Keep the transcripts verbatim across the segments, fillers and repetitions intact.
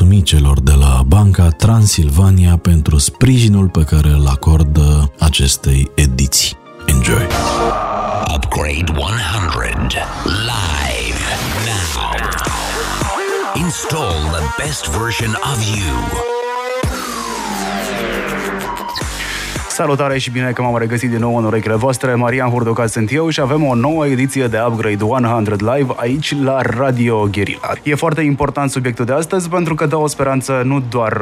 mulțumi celor de la Banca Transilvania pentru sprijinul pe care îl acordă acestei ediții. Enjoy! Upgrade one hundred live now. Install the best version of you. Salutare și bine că m-am regăsit din nou în urechile voastre. Marian Hurducaș sunt eu și avem o nouă ediție de Upgrade one hundred Live aici la Radio Guerrilla. E foarte important subiectul de astăzi pentru că dă o speranță nu doar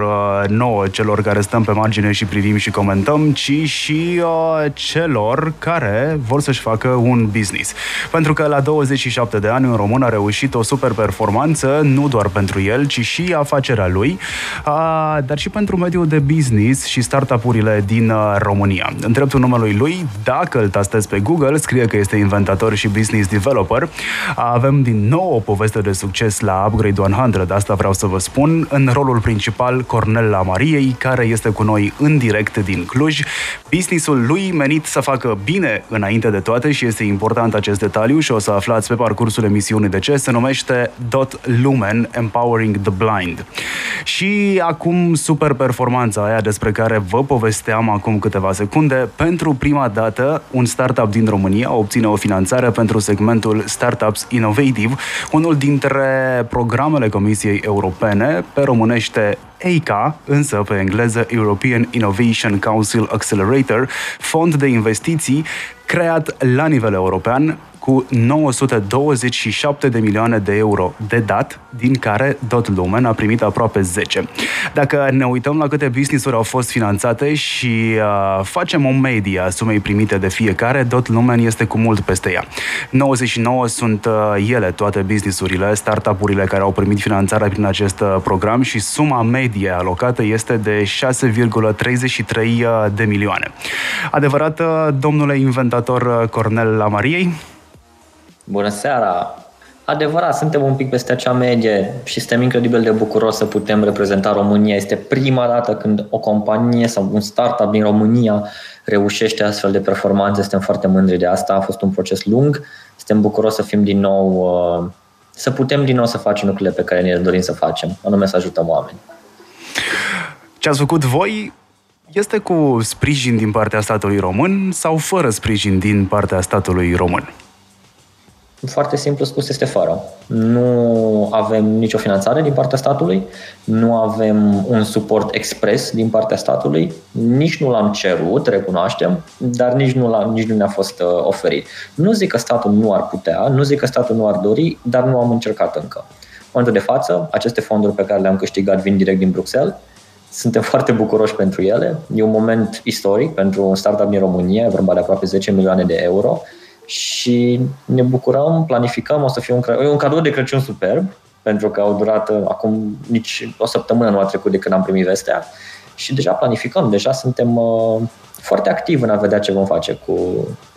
nouă celor care stăm pe margine și privim și comentăm, ci și uh, celor care vor să-și facă un business. Pentru că la douăzeci și șapte de ani un român a reușit o super performanță, nu doar pentru el, ci și afacerea lui, uh, dar și pentru mediul de business și startup-urile din uh, România. În dreptul numelui lui, dacă îl tastezi pe Google, scrie că este inventator și business developer. Avem din nou o poveste de succes la Upgrade one hundred, asta vreau să vă spun. În rolul principal, Cornel Amariei, care este cu noi în direct din Cluj. Businessul lui menit să facă bine înainte de toate și este important acest detaliu și o să aflați pe parcursul emisiunii de ce. Se numește dotLumen, Empowering the Blind. Și acum super performanța aia despre care vă povesteam acum câteva secunde. Pentru prima dată, un startup din România obține o finanțare pentru segmentul Startups Innovative, unul dintre programele Comisiei Europene, pe românește EICA, însă pe engleză European Innovation Council Accelerator, fond de investiții creat la nivel european cu nouă sute douăzeci și șapte de milioane de euro de dat, din care dotLumen a primit aproape zece. Dacă ne uităm la câte business-uri au fost finanțate și uh, facem o medie a sumei primite de fiecare, dotLumen este cu mult peste ea. nouăzeci și nouă sunt uh, ele, toate business-urile, startup-urile care au primit finanțarea prin acest uh, program și suma medie alocată este de șase virgulă treizeci și trei de milioane. Adevărat, uh, domnule inventator uh, Cornel Amariei? Bună seara! Adevărat, suntem un pic peste acea medie și suntem incredibil de bucuros să putem reprezenta România. Este prima dată când o companie sau un startup din România reușește astfel de performanțe. Suntem foarte mândri de asta, a fost un proces lung. Suntem bucuros să fim din nou, să putem din nou să facem lucrurile pe care ne dorim să facem, anume să ajutăm oameni. Ce ați făcut voi este cu sprijin din partea statului român sau fără sprijin din partea statului român? Foarte simplu spus, este fără. Nu avem nicio finanțare din partea statului, nu avem un suport expres din partea statului, nici nu l-am cerut, recunoaștem, dar nici nu, l-am, nici nu ne-a fost oferit. Nu zic că statul nu ar putea, nu zic că statul nu ar dori, dar nu am încercat încă. În momentul de față, aceste fonduri pe care le-am câștigat vin direct din Bruxelles, suntem foarte bucuroși pentru ele, e un moment istoric pentru un startup din România, e vorba de aproape zece milioane de euro, și ne bucurăm, planificăm, o să fie un, un cadou de Crăciun superb, pentru că au durat acum nici o săptămână nu a trecut de când am primit vestea și deja planificăm, deja suntem uh, foarte activi în a vedea ce vom face cu...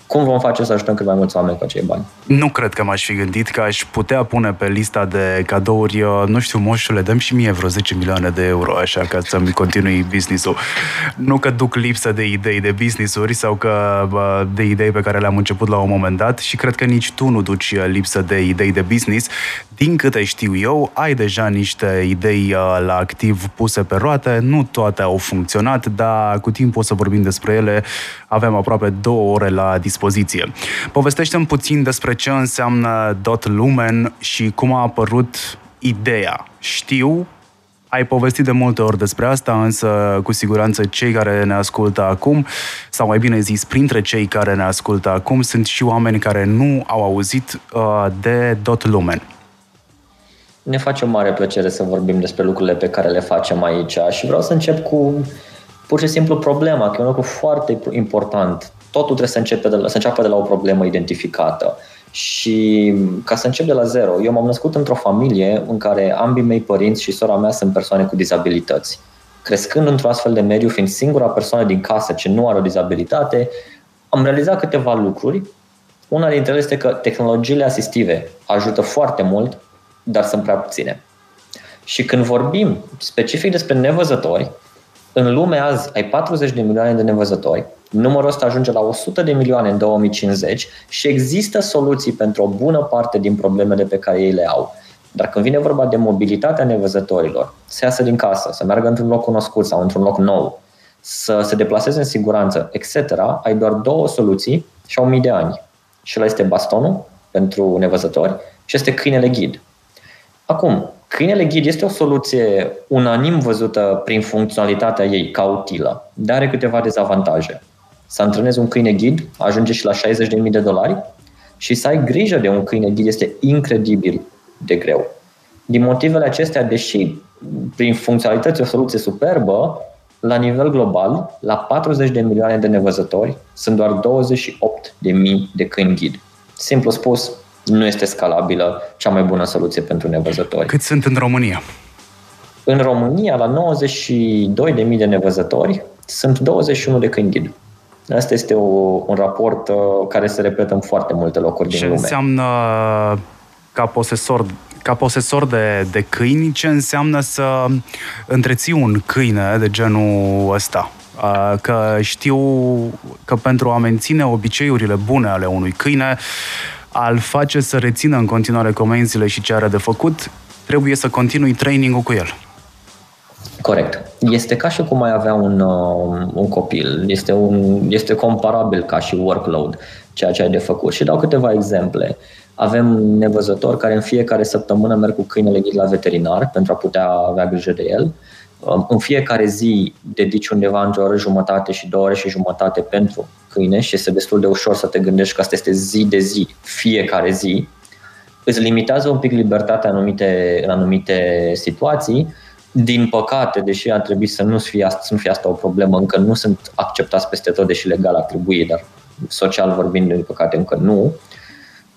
Cum vom face să ajutăm cât mai mulți oameni cu acei bani? Nu cred că m-aș fi gândit că aș putea pune pe lista de cadouri, nu știu, moșule, dăm și mie vreo zece milioane de euro, așa ca să-mi continui business-ul. Nu că duc lipsă de idei de business-uri sau că de idei pe care le-am început la un moment dat și cred că nici tu nu duci lipsă de idei de business. Din câte știu eu, ai deja niște idei la activ puse pe roate, nu toate au funcționat, dar cu timpul o să vorbim despre ele. Avem aproape două ore la discuție. Dispoziție. Povestește-mi puțin despre ce înseamnă dotLumen și cum a apărut ideea. Știu, ai povestit de multe ori despre asta, însă cu siguranță cei care ne ascultă acum, sau mai bine zis, printre cei care ne ascultă acum, sunt și oameni care nu au auzit uh, de dotLumen. Ne face o mare plăcere să vorbim despre lucrurile pe care le facem aici și vreau să încep cu pur și simplu problema, că e un lucru foarte important. Totul trebuie să, începe de la, să înceapă de la o problemă identificată și ca să încep de la zero, eu m-am născut într-o familie în care ambii mei părinți și sora mea sunt persoane cu dizabilități. Crescând într-un astfel de mediu, fiind singura persoană din casă ce nu are o dizabilitate, am realizat câteva lucruri. Una dintre ele este că tehnologiile asistive ajută foarte mult, dar sunt prea puține. Și când vorbim specific despre nevăzători, în lume azi ai patruzeci de milioane de nevăzători, numărul ăsta ajunge la o sută de milioane în două mii cincizeci și există soluții pentru o bună parte din problemele pe care ei le au. Dar când vine vorba de mobilitatea nevăzătorilor, să iasă din casă, să meargă într-un loc cunoscut sau într-un loc nou, să se deplaseze în siguranță, et cetera, ai doar două soluții și au mii de ani. Și ăla este bastonul pentru nevăzători și este câinele ghid. Acum, câinele ghid este o soluție unanim văzută prin funcționalitatea ei ca utilă, dar are câteva dezavantaje. Să antrenezi un câine ghid ajunge și la șaizeci de mii de dolari și să ai grijă de un câine ghid este incredibil de greu. Din motivele acestea, deși prin funcționalități o soluție superbă, la nivel global, la patruzeci de milioane de nevăzători, sunt doar douăzeci și opt de mii de câini ghid. Simplu spus, nu este scalabilă cea mai bună soluție pentru nevăzători. Cât sunt în România? În România, la nouăzeci și două de mii de nevăzători, sunt douăzeci și unu de câini ghid. Asta este o, un raport uh, care se repetă în foarte multe locuri din ce lume. Ce înseamnă ca posesor, ca posesor de, de câini, ce înseamnă să întreții un câine de genul ăsta? Că știu că pentru a menține obiceiurile bune ale unui câine, al face să rețină în continuare comenzile și ce are de făcut, trebuie să continui training-ul cu el. Corect. Este ca și cum ai avea un, un copil. Este, un, este comparabil ca și workload, ceea ce ai de făcut. Și dau câteva exemple. Avem nevăzători care în fiecare săptămână merg cu câinele ghid la veterinar pentru a putea avea grijă de el. În fiecare zi dedici undeva între o oră jumătate și două ore și jumătate pentru câine și este destul de ușor să te gândești că asta este zi de zi, fiecare zi. Îți limitează un pic libertatea în anumite, în anumite situații. Din păcate, deși ar trebui să nu fie asta, să nu fie asta o problemă, încă nu sunt acceptați peste tot, deși legal ar trebui, dar social vorbind, din păcate, încă nu.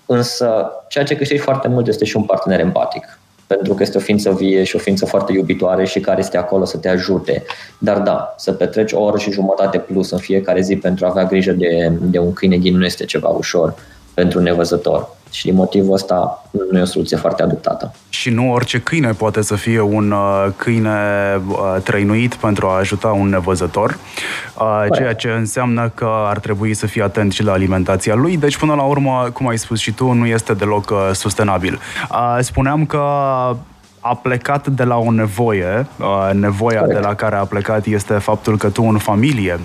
Însă, ceea ce câștigi foarte mult este și un partener empatic, pentru că este o ființă vie și o ființă foarte iubitoare și care este acolo să te ajute. Dar da, să petreci o oră și jumătate plus în fiecare zi pentru a avea grijă de, de un câine ghid nu este ceva ușor pentru nevăzător. Și din motivul ăsta nu e o soluție foarte adoptată. Și nu orice câine poate să fie un câine trăinuit pentru a ajuta un nevăzător, Corect. Ceea ce înseamnă că ar trebui să fie atent și la alimentația lui. Deci, până la urmă, cum ai spus și tu, nu este deloc sustenabil. Spuneam că a plecat de la o nevoie. Nevoia Corect. De la care a plecat este faptul că tu în familie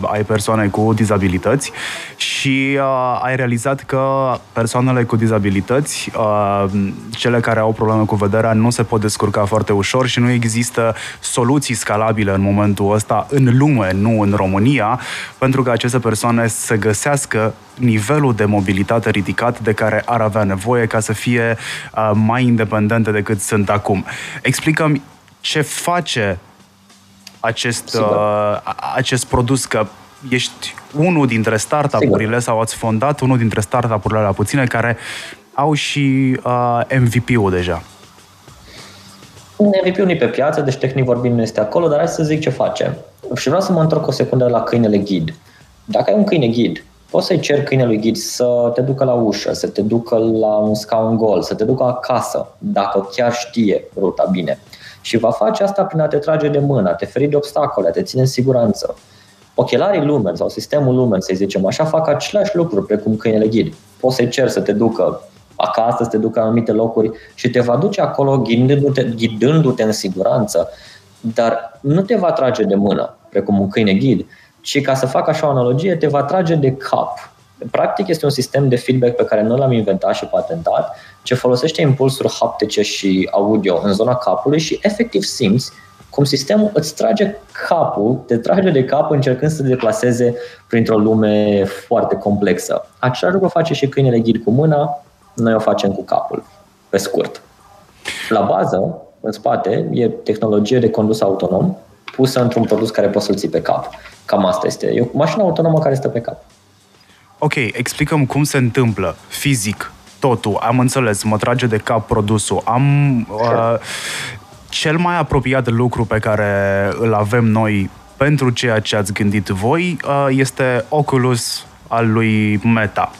ai persoane cu dizabilități și ai realizat că persoanele cu dizabilități, cele care au probleme cu vederea, nu se pot descurca foarte ușor și nu există soluții scalabile în momentul ăsta în lume, nu în România, pentru că aceste persoane să găsească nivelul de mobilitate ridicat de care ar avea nevoie ca să fie mai independente decât sunt acum. Explică-mi ce face acest, uh, acest produs, că ești unul dintre startup-urile Sigur. Sau ați fondat unul dintre startup-urile la puține care au și uh, M V P-ul deja. M V P-ul nu e pe piață, deci tehnic vorbind nu este acolo, dar hai să zic ce face. Și vreau să mă întorc o secundă la câinele ghid. Dacă ai un câine ghid, poți să-i ceri câinelui ghid să te ducă la ușă, să te ducă la un scaun gol, să te ducă acasă, dacă chiar știe ruta bine. Și va face asta prin a te trage de mână, a te feri de obstacole, a te ține în siguranță. Ochelarii Lumen sau sistemul Lumen, să zicem așa, fac același lucru precum câinele ghid. Poți să-i ceri să te ducă acasă, să te ducă în anumite locuri și te va duce acolo ghidându-te, ghidându-te în siguranță, dar nu te va trage de mână precum un câine ghid. Și ca să fac așa o analogie, te va trage de cap. Practic este un sistem de feedback pe care noi l-am inventat și patentat, ce folosește impulsuri haptice și audio în zona capului și efectiv simți cum sistemul îți trage capul, te trage de cap încercând să te deplaseze printr-o lume foarte complexă. Același lucru face și câinele ghid cu mâna, noi o facem cu capul, pe scurt. La bază, în spate, e tehnologie de condus autonom, pusă într-un produs care poți să-l ții pe cap. Cam asta este. E o mașină autonomă care stă pe cap. Ok, explicăm cum se întâmplă fizic totul. Am înțeles, mă trage de cap produsul. Am uh, cel mai apropiat lucru pe care îl avem noi pentru ceea ce ați gândit voi uh, este Oculus al lui Meta.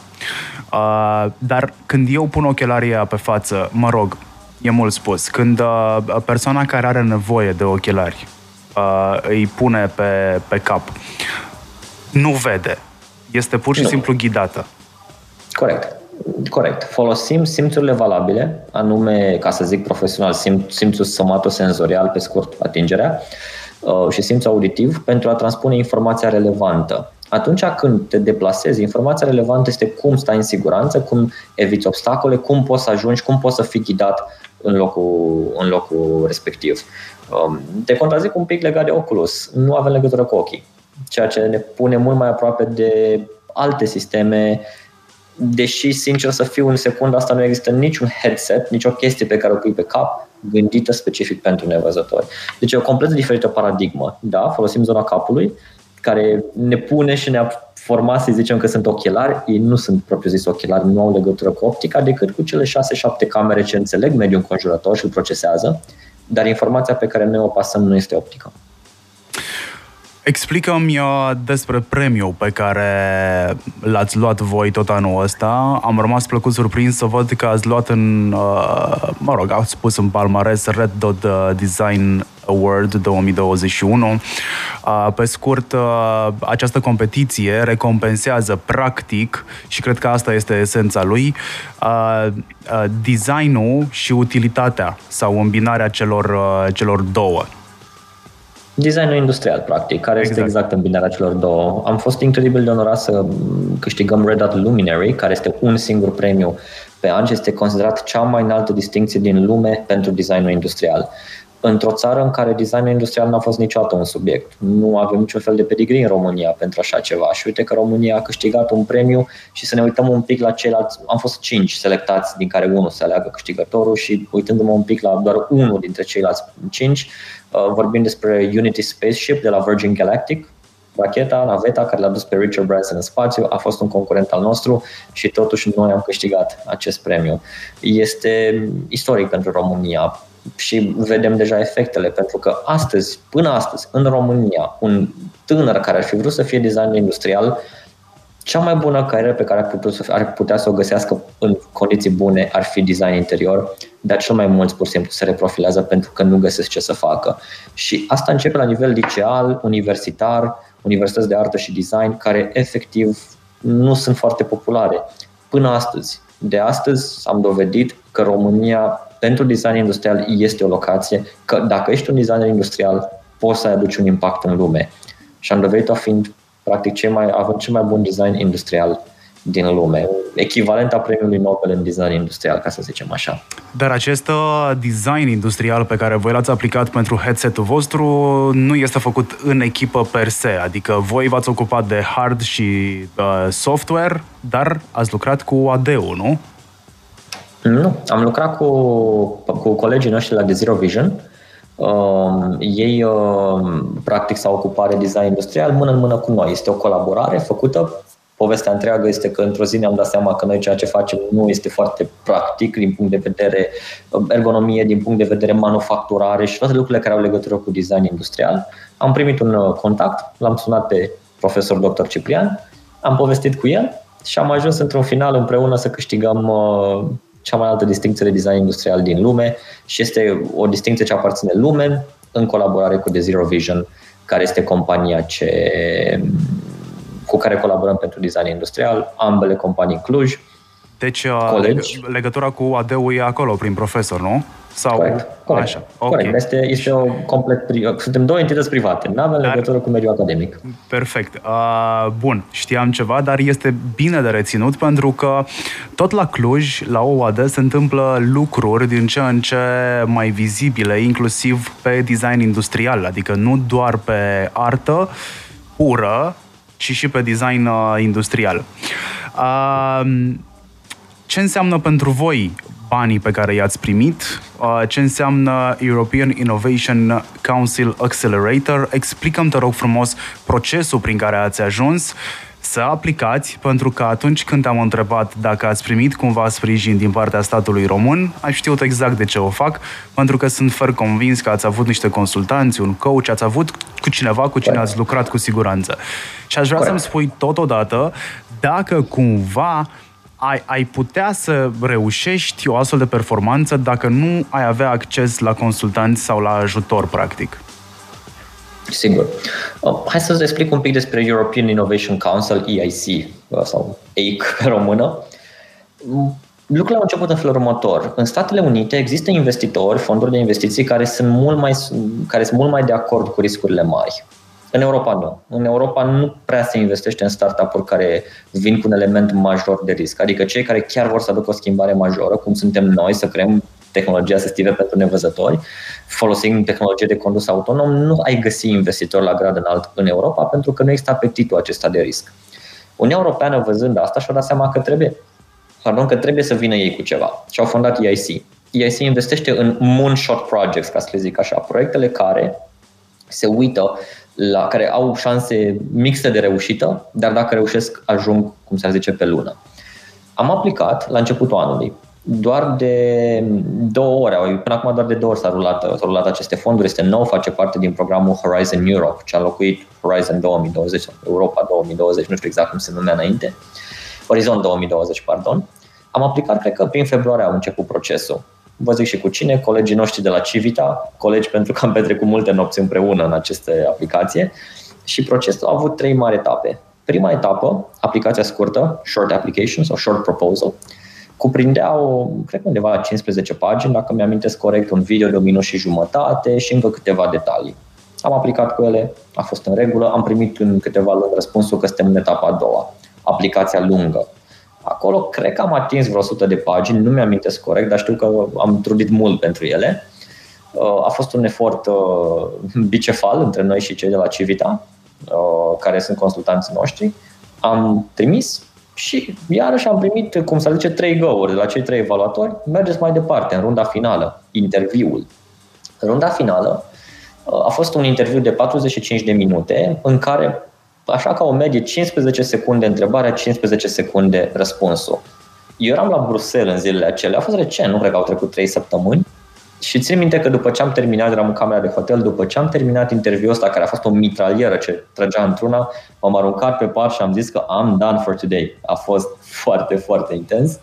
Uh, dar când eu pun ochelarii pe față, mă rog, e mult spus, când uh, persoana care are nevoie de ochelari îi pune pe, pe cap. Nu vede. Este pur și nu. simplu ghidată. Corect. Corect. Folosim simțurile valabile, anume, ca să zic profesional, simț, simțul somatosenzorial, pe scurt, atingerea, și simțul auditiv, pentru a transpune informația relevantă. Atunci când te deplasezi, informația relevantă este cum stai în siguranță, cum eviți obstacole, cum poți să ajungi, cum poți să fii ghidat în locul, în locul respectiv. Te contrazic un pic legat de Oculus. Nu avem legătură cu ochii, ceea ce ne pune mult mai aproape de alte sisteme. Deși, sincer să fiu, în secunda asta nu există niciun headset, nicio chestie pe care o pui pe cap gândită specific pentru nevăzători. Deci e o complet diferită paradigmă. Da, folosim zona capului, care ne pune și ne-a format să zicem că sunt ochelari. Ei nu sunt propriu-zis ochelari, nu au legătură cu optica, decât cu cele șase șapte camere ce înțeleg mediul înconjurător și îl procesează, dar informația pe care ne o pasăm nu este optică. Explică-mi despre premiul pe care l-ați luat voi tot anul ăsta. Am rămas plăcut surprins să văd că ați luat în, mă rog, ați pus în palmares Red Dot Design Award două mii douăzeci și unu. Pe scurt, această competiție recompensează practic, și cred că asta este esența lui, designul și utilitatea sau îmbinarea celor, celor două. Designul industrial, practic, care exact. Este exact îmbinarea celor două. Am fost incredibil de onorat să câștigăm Red Dot Luminary, care este un singur premiu pe an și este considerat cea mai înaltă distincție din lume pentru designul industrial. Într-o țară în care designul industrial n-a fost niciodată un subiect. Nu avem niciun fel de pedigree în România pentru așa ceva. Și uite că România a câștigat un premiu și să ne uităm un pic la ceilalți. Am fost cinci selectați, din care unul se aleagă câștigătorul, și uitându-mă un pic la doar unul dintre ceilalți cinci, vorbim despre Unity Spaceship de la Virgin Galactic. Racheta, naveta care l-a dus pe Richard Bryson în spațiu, a fost un concurent al nostru și totuși noi am câștigat acest premiu. Este istoric pentru România și vedem deja efectele, pentru că astăzi, până astăzi, în România, un tânăr care ar fi vrut să fie designer industrial, cea mai bună carieră pe care ar putea, să, ar putea să o găsească în condiții bune ar fi design interior, dar cel mai mulți pur și simplu se reprofilează pentru că nu găsesc ce să facă. Și asta începe la nivel liceal, universitar, universități de artă și design, care efectiv nu sunt foarte populare până astăzi. De astăzi am dovedit că România pentru design industrial este o locație, că dacă ești un designer industrial poți să aduci un impact în lume. Și am dovedit-o fiind practic cel mai, având cel mai bun design industrial din lume, echivalent a premiului Nobel în design industrial, ca să zicem așa. Dar acest design industrial pe care voi l-ați aplicat pentru headset-ul vostru nu este făcut în echipă per se, adică voi v-ați ocupat de hard și uh, software, dar ați lucrat cu O A D-ul, nu? Nu, am lucrat cu, cu colegii noștri la The Zero Vision. Uh, ei uh, practic s-au ocupat de design industrial mână în mână cu noi. Este o colaborare făcută. Povestea întreagă este că într-o zi ne-am dat seama că noi ceea ce facem nu este foarte practic din punct de vedere ergonomie, din punct de vedere manufacturare și toate lucrurile care au legătură cu design industrial. Am primit un contact, l-am sunat pe profesor doctor Ciprian, am povestit cu el și am ajuns într-un final împreună să câștigăm uh, cea mai altă distincție de design industrial din lume și este o distincție ce aparține Lumen în colaborare cu The Zero Vision, care este compania ce, cu care colaborăm pentru design industrial, ambele companii Cluj. Deci colegi. Legătura cu A D-ul e acolo prin profesor, nu? Sau... Corect, corect. Așa. Corect. Okay. Este, este o complet pri... Suntem două entități private, nu avem dar... legătură cu mediul academic. Perfect. Uh, bun, știam ceva, dar este bine de reținut pentru că tot la Cluj, la O A D, se întâmplă lucruri din ce în ce mai vizibile, inclusiv pe design industrial, adică nu doar pe artă pură, ci și pe design uh, industrial. Uh, Ce înseamnă pentru voi banii pe care i-ați primit? Ce înseamnă European Innovation Council Accelerator? Explică-mi, te rog frumos, procesul prin care ați ajuns să aplicați, pentru că atunci când am întrebat dacă ați primit cumva sprijin din partea statului român, am știut exact de ce o fac, pentru că sunt fer convins că ați avut niște consultanți, un coach, ați avut cu cineva cu cine ați lucrat cu siguranță. Și aș vrea să-mi spui totodată dacă cumva Ai, ai putea să reușești o astfel de performanță dacă nu ai avea acces la consultanți sau la ajutor, practic? Sigur. Hai să-ți explic un pic despre European Innovation Council, E I C, sau E I C română. lucrurile au început în felul următor. În Statele Unite există investitori, fonduri de investiții care sunt mult mai, care sunt mult mai de acord cu riscurile mari. În Europa nu. În Europa nu prea se investește în startup-uri care vin cu un element major de risc. Adică cei care chiar vor să aducă o schimbare majoră, cum suntem noi, să creăm tehnologie asistivă pentru nevăzători, folosind tehnologie de condus autonom, nu ai găsi investitori la grad înalt în Europa pentru că nu există apetitul acesta de risc. Uniunea Europeană, văzând asta, și-a dat seama că trebuie, pardon, că trebuie să vină ei cu ceva și au fondat E I C. E I C investește în moonshot projects, ca să le zic așa, proiectele care se uită la, care au șanse mixte de reușită, dar dacă reușesc ajung, cum se zice, pe lună. Am aplicat la începutul anului. Doar de două ore, până acum doar de două ori s-a rulat, s-a rulat aceste fonduri. Este nou, face parte din programul Horizon Europe, ce a locuit Horizon două mii douăzeci, Europa două mii douăzeci, nu știu exact cum se numea înainte, Horizon două mii douăzeci, pardon. Am aplicat, cred că prin februarie a început procesul. Vă zic și cu cine, colegii noștri de la Civita, colegi pentru că am petrecut multe nopți împreună în aceste aplicație, și procesul a avut trei mari etape. Prima etapă, aplicația scurtă, short application sau short proposal, cuprindea, o, cred că undeva la cincisprezece pagini, dacă mi-amintesc corect, un video de o minut și jumătate și încă câteva detalii. Am aplicat cu ele, a fost în regulă, am primit în câteva luni răspunsul că suntem în etapa a doua, aplicația lungă. Acolo cred că am atins vreo o sută de pagini, nu mi-amintesc corect, dar știu că am trudit mult pentru ele. A fost un efort bicefal între noi și cei de la Civita, care sunt consultanții noștri. Am trimis și iarăși am primit, cum să zice, trei go-uri de la cei trei evaluatori. Mergeți mai departe în runda finală, interviul. Runda finală a fost un interviu de patruzeci și cinci de minute în care, așa ca o medie, cincisprezece secunde întrebarea, cincisprezece secunde răspunsul. Eu eram la Bruxelles în zilele acelea, a fost recent, nu cred că au trecut trei săptămâni. Și țin minte că după ce am terminat, eram în camera de hotel, după ce am terminat interviul ăsta, care a fost o mitralieră ce trăgea într-una, m-am aruncat pe pat și am zis că I'm done for today. A fost foarte, foarte intens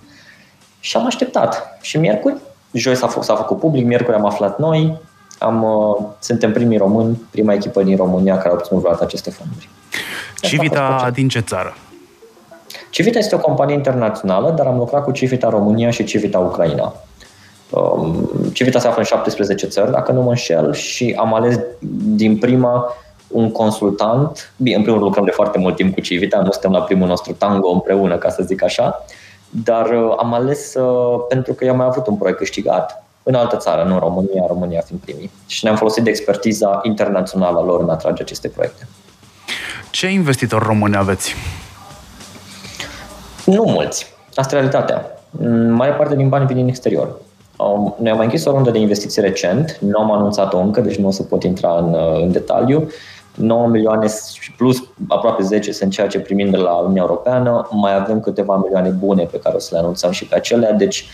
și am așteptat. Și miercuri, joi s-a, fă, s-a făcut public, miercuri am aflat noi, am, uh, suntem primii români, prima echipă din România care a obținut vreodată aceste fonduri. Civita din ce țară? Civita este o companie internațională, dar am lucrat cu Civita România și Civita Ucraina. Civita se află în șaptesprezece țări, dacă nu mă înșel, și am ales din prima un consultant. Bine, în primul rând lucrăm de foarte mult timp cu Civita, nu suntem la primul nostru tango împreună, ca să zic așa, dar am ales pentru că i-am mai avut un proiect câștigat în altă țară, nu în România, România fiind primii, și ne-am folosit de expertiza internațională a lor în a trage aceste proiecte. Ce investitori români aveți? Nu mulți, asta e realitatea. Mare parte din bani vin din exterior. Noi am mai închis o rundă de investiții recent, nu am anunțat-o încă, deci nu o să pot intra în, în detaliu. nouă milioane și plus, aproape zece, sunt ceea ce primim de la Uniunea Europeană. Mai avem câteva milioane bune pe care o să le anunțăm și pe acelea. Deci,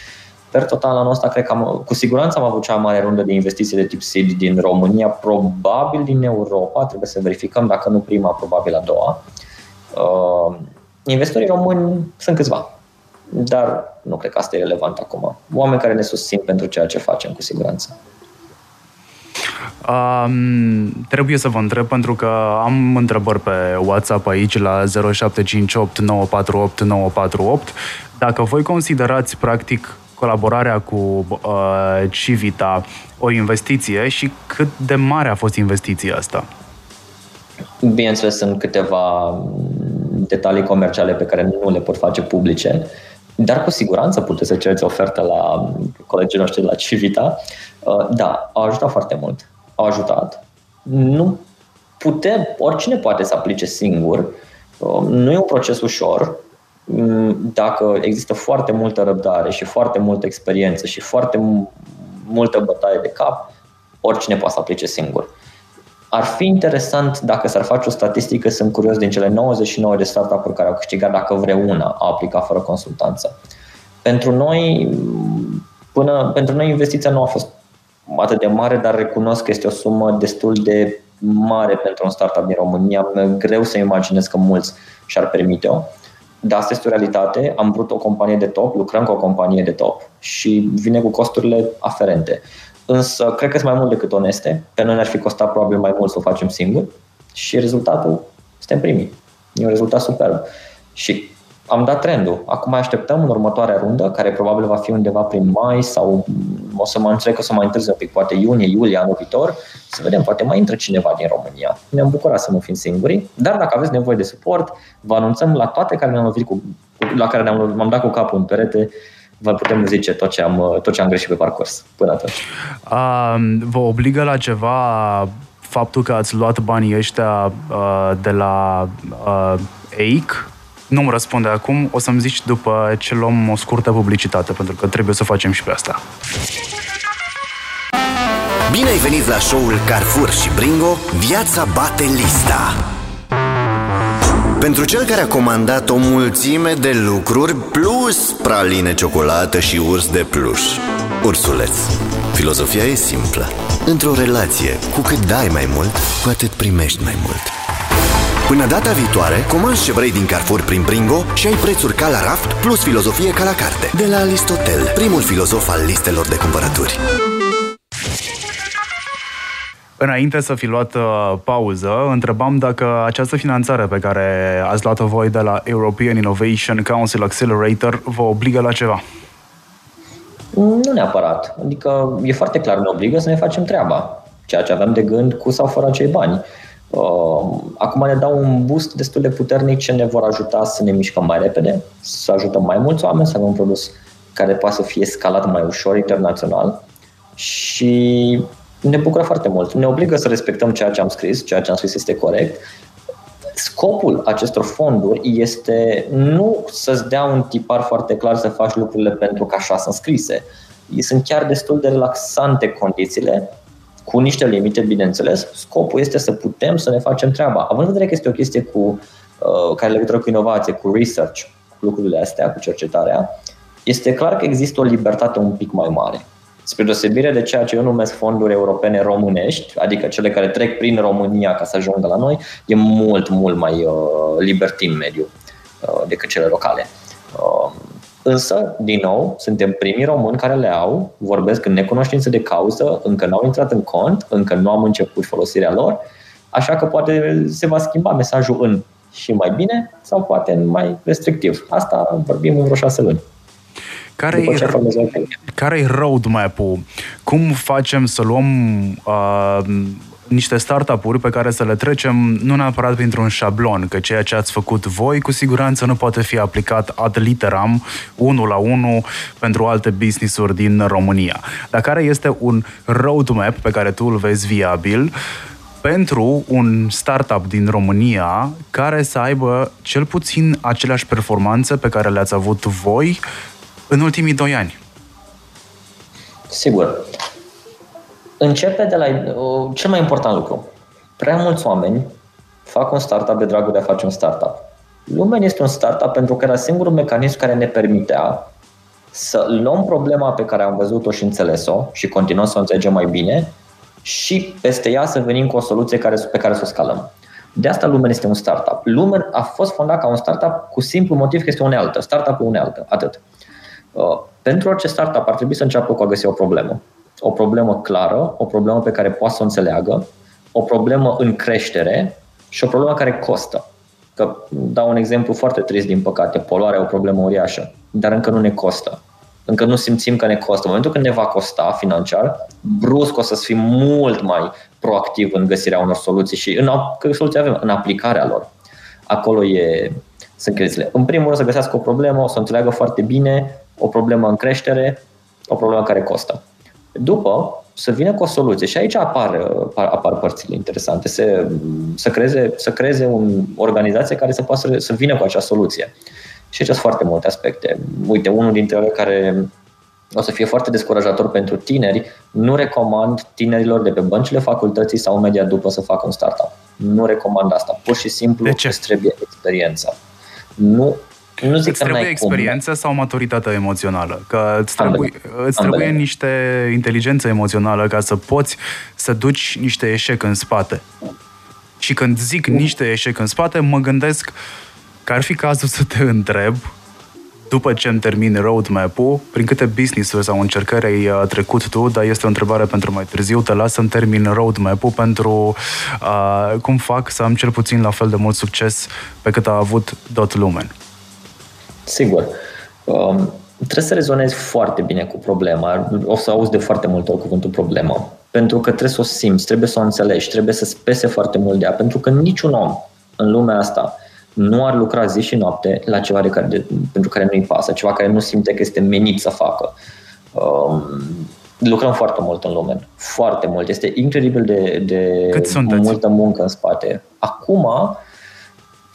per total, anul ăsta, cred că am, cu siguranță am avut cea mai mare rundă de investiții de tip seed din România, probabil din Europa, trebuie să verificăm, dacă nu prima, probabil a doua. Uh, investitorii români sunt câțiva, dar nu cred că asta e relevant acum. Oameni care ne susțin pentru ceea ce facem, cu siguranță. Um, trebuie să vă întreb, pentru că am întrebări pe WhatsApp aici la zero șapte cinci opt nouă patru opt nouă patru opt. Dacă voi considerați, practic, colaborarea cu uh, Civita o investiție și cât de mare a fost investiția asta? Bineînțeles, sunt câteva detalii comerciale pe care nu le pot face publice, dar cu siguranță puteți să cereți ofertă la colegii noștri de la Civita. Da, au ajutat foarte mult. Au ajutat. Nu putem, oricine poate să aplice singur. Nu e un proces ușor. Dacă există foarte multă răbdare și foarte multă experiență și foarte multă bătaie de cap, oricine poate să aplice singur. Ar fi interesant, dacă s-ar face o statistică, sunt curios, din cele nouăzeci și nouă de startup-uri care au câștigat, dacă vreuna a aplicat fără consultanță. Pentru noi, până, pentru noi investiția nu a fost atât de mare, dar recunosc că este o sumă destul de mare pentru un startup din România. Greu să imaginez că mulți și-ar permite-o. Dar asta este o realitate. Am vrut o companie de top, lucrăm cu o companie de top și vine cu costurile aferente. Însă, cred că sunt mai mult decât oneste. Pe noi ne-ar fi costat probabil mai mult să o facem singur și rezultatul, suntem primii. E un rezultat superb. Și am dat trendul. Acum așteptăm în următoarea rundă, care probabil va fi undeva prin mai sau o să mă înțeleg că o să mai întârzi un pic, poate iunie, iulie, anul viitor, să vedem, poate mai intră cineva din România. Ne-am bucurat să nu fim singuri, dar dacă aveți nevoie de suport, vă anunțăm la toate care ne-am lovit cu, la care ne-am, m-am dat cu capul în perete, vă putem zice tot ce am, tot ce am greșit pe parcurs până atunci. Um, vă obligă la ceva faptul că ați luat banii ăștia uh, de la uh, E I C A? Nu-mi răspunde acum, o să-mi zici după ce luăm o scurtă publicitate, pentru că trebuie să facem și pe asta. Bine ai venit la show-ul Carrefour și Bringo, viața bate lista. Pentru cel care a comandat o mulțime de lucruri, plus praline, ciocolată și urs de pluș. Ursuleț. Filozofia e simplă. Într-o relație, cu cât dai mai mult, cu atât primești mai mult. Până data viitoare, comanzi ce vrei din Carrefour prin Bringo și ai prețuri ca la raft plus filozofie ca la carte. De la Aristotel, primul filozof al listelor de cumpărături. Înainte să fi luat uh, pauză, întrebam dacă această finanțare pe care ați luat-o voi de la European Innovation Council Accelerator vă obligă la ceva. Nu neapărat. Adică e foarte clar, ne obligă să ne facem treaba, ceea ce avem de gând cu sau fără acei bani. Acum ne dau un boost destul de puternic ce ne vor ajuta să ne mișcăm mai repede, să ajutăm mai mulți oameni, să avem un produs care poate să fie scalat mai ușor internațional și ne bucură foarte mult. Ne obligă să respectăm ceea ce am scris, ceea ce am scris este corect. Scopul acestor fonduri este nu să-ți dea un tipar foarte clar să faci lucrurile pentru că așa sunt scrise. Sunt chiar destul de relaxante condițiile, cu niște limite, bineînțeles. Scopul este să putem să ne facem treaba. Având în vedere că este o chestie cu, uh, care legătură cu inovație, cu research, cu lucrurile astea, cu cercetarea, este clar că există o libertate un pic mai mare. Spre deosebire de ceea ce eu numesc fonduri europene românești, adică cele care trec prin România ca să ajungă la noi, e mult, mult mai uh, libertin mediu uh, decât cele locale. Uh, Însă, din nou, suntem primii români care le au, vorbesc în necunoștință de cauză, încă n-au intrat în cont, încă nu am început folosirea lor, așa că poate se va schimba mesajul în și mai bine sau poate în mai restrictiv. Asta vorbim în vreo șase luni. Care e roadmap-ul? Cum facem să luăm uh, niște startup-uri pe care să le trecem nu neapărat printr-un șablon, că ceea ce ați făcut voi cu siguranță nu poate fi aplicat ad literam, unul la unul, pentru alte business-uri din România. Dar care este un roadmap pe care tu îl vezi viabil pentru un startup din România care să aibă cel puțin aceleași performanțe pe care le-ați avut voi în ultimii doi ani? Sigur. Începe de la uh, cel mai important lucru. Prea mulți oameni fac un startup de dragul de a face un startup. Lumen este un startup pentru că era singurul mecanism care ne permitea să luăm problema pe care am văzut-o și înțeles-o și continuăm să o înțelegem mai bine și peste ea să venim cu o soluție care, pe care să o scalăm. De asta Lumen este un startup. Lumen a fost fondat ca un startup cu simplu motiv că este unealtă. Startup-ul unealtă. Atât. Uh, pentru orice startup ar trebui să înceapă cu a găsi o problemă. O problemă clară, o problemă pe care poate să o înțeleagă, o problemă în creștere și o problemă care costă. Că dau un exemplu foarte trist, din păcate, poluarea e o problemă uriașă, dar încă nu ne costă. Încă nu simțim că ne costă. În momentul când ne va costa financiar, brusc o să fim mult mai proactiv în găsirea unor soluții și în, că soluții avem, în aplicarea lor. Acolo e, sunt chestiile. În primul rând să găsească o problemă, o să înțeleagă foarte bine, o problemă în creștere, o problemă care costă. După, să vină cu o soluție și aici apar, apar părțile interesante, se, să creeze, să creeze o organizație care să poată să vină cu acea soluție. Și aici sunt foarte multe aspecte. Uite, unul dintre ele care o să fie foarte descurajator pentru tineri, nu recomand tinerilor de pe băncile facultății sau media după să facă un startup. Nu recomand asta, pur și simplu îți trebuie experiența. Nu Nu zic îți că trebuie experiență cum. Sau maturitatea emoțională? Că îți, trebuie, îți trebuie niște inteligență emoțională ca să poți să duci niște eșec în spate. Și când zic niște eșec în spate, mă gândesc că ar fi cazul să te întreb, după ce îmi termin roadmap-ul, prin câte business-uri sau încercări ai trecut tu, dar este o întrebare pentru mai târziu, te las să-mi termin roadmap-ul pentru uh, cum fac să am cel puțin la fel de mult succes pe cât a avut dotLumen. Sigur. Um, trebuie să rezonezi foarte bine cu problema. O să auzi de foarte multe ori cuvântul problemă. Pentru că trebuie să o simți, trebuie să o înțelegi, trebuie să spese foarte mult de ea. Pentru că niciun om în lumea asta nu ar lucra zi și noapte la ceva de care, de, pentru care nu-i pasă, ceva care nu simte că este menit să facă. Um, lucrăm foarte mult în lume, foarte mult. Este incredibil de, de multă muncă în spate. Acum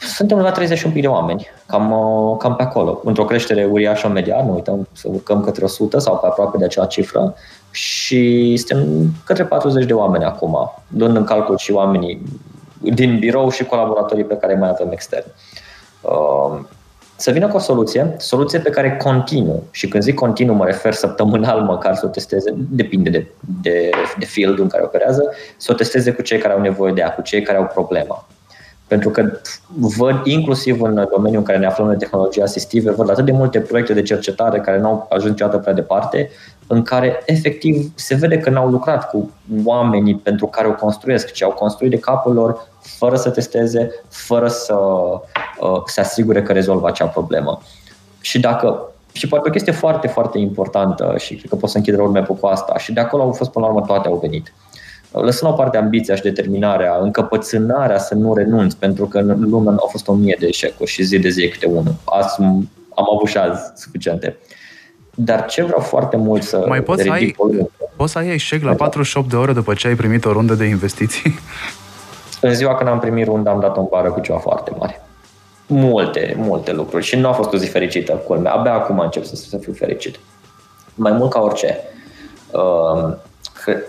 suntem la treizeci și unu de oameni, cam, cam pe acolo, într-o creștere uriașă mediană, nu uităm să urcăm către o sută sau pe aproape de acea cifră și suntem către patruzeci de oameni acum, luând în calcul și oamenii din birou și colaboratorii pe care mai avem extern. Să vină cu o soluție, soluție pe care continuu, și când zic continuu mă refer săptămânal măcar să o testeze, depinde de, de, de field-ul în care operează, să o testeze cu cei care au nevoie de ea, cu cei care au problema. Pentru că văd, inclusiv în domeniul în care ne aflăm de tehnologie asistive, văd atât de multe proiecte de cercetare care n-au ajuns niciodată prea departe, în care efectiv se vede că n-au lucrat cu oamenii pentru care o construiesc, ci au construit de capul lor, fără să testeze, fără să uh, se asigure că rezolvă acea problemă. Și dacă, și poate o chestie foarte, foarte importantă, și cred că pot să închid roadmap-ul cu asta, și de acolo au fost până la urmă toate au venit. Lăsând la o parte ambiția și determinarea, încăpățânarea să nu renunți, pentru că în lume au fost o mie de eșecuri și zi de zi e câte unul. Azi am avut și azi suficiente. Dar ce vreau foarte mult să mai poți ridic ai, volumul. Poți să ai eșec la patruzeci și opt de ore după ce ai primit o rundă de investiții? În ziua când am primit runda am dat-o în bară cu ceva foarte mare. Multe, multe lucruri. Și nu a fost o zi fericită, culmea. Abia acum încep să, să fiu fericit. Mai mult ca orice. Uh, cred...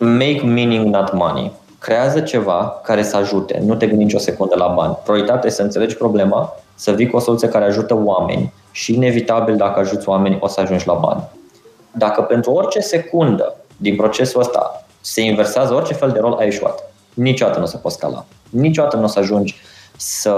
Make meaning, not money. Creează ceva care să ajute. Nu te gândi nicio secundă la bani. Prioritatea e să înțelegi problema, să vii cu o soluție care ajută oameni și inevitabil dacă ajuți oameni o să ajungi la bani. Dacă pentru orice secundă din procesul ăsta se inversează orice fel de rol, ai eșuat. Niciodată nu se poți scala. Niciodată nu o să ajungi să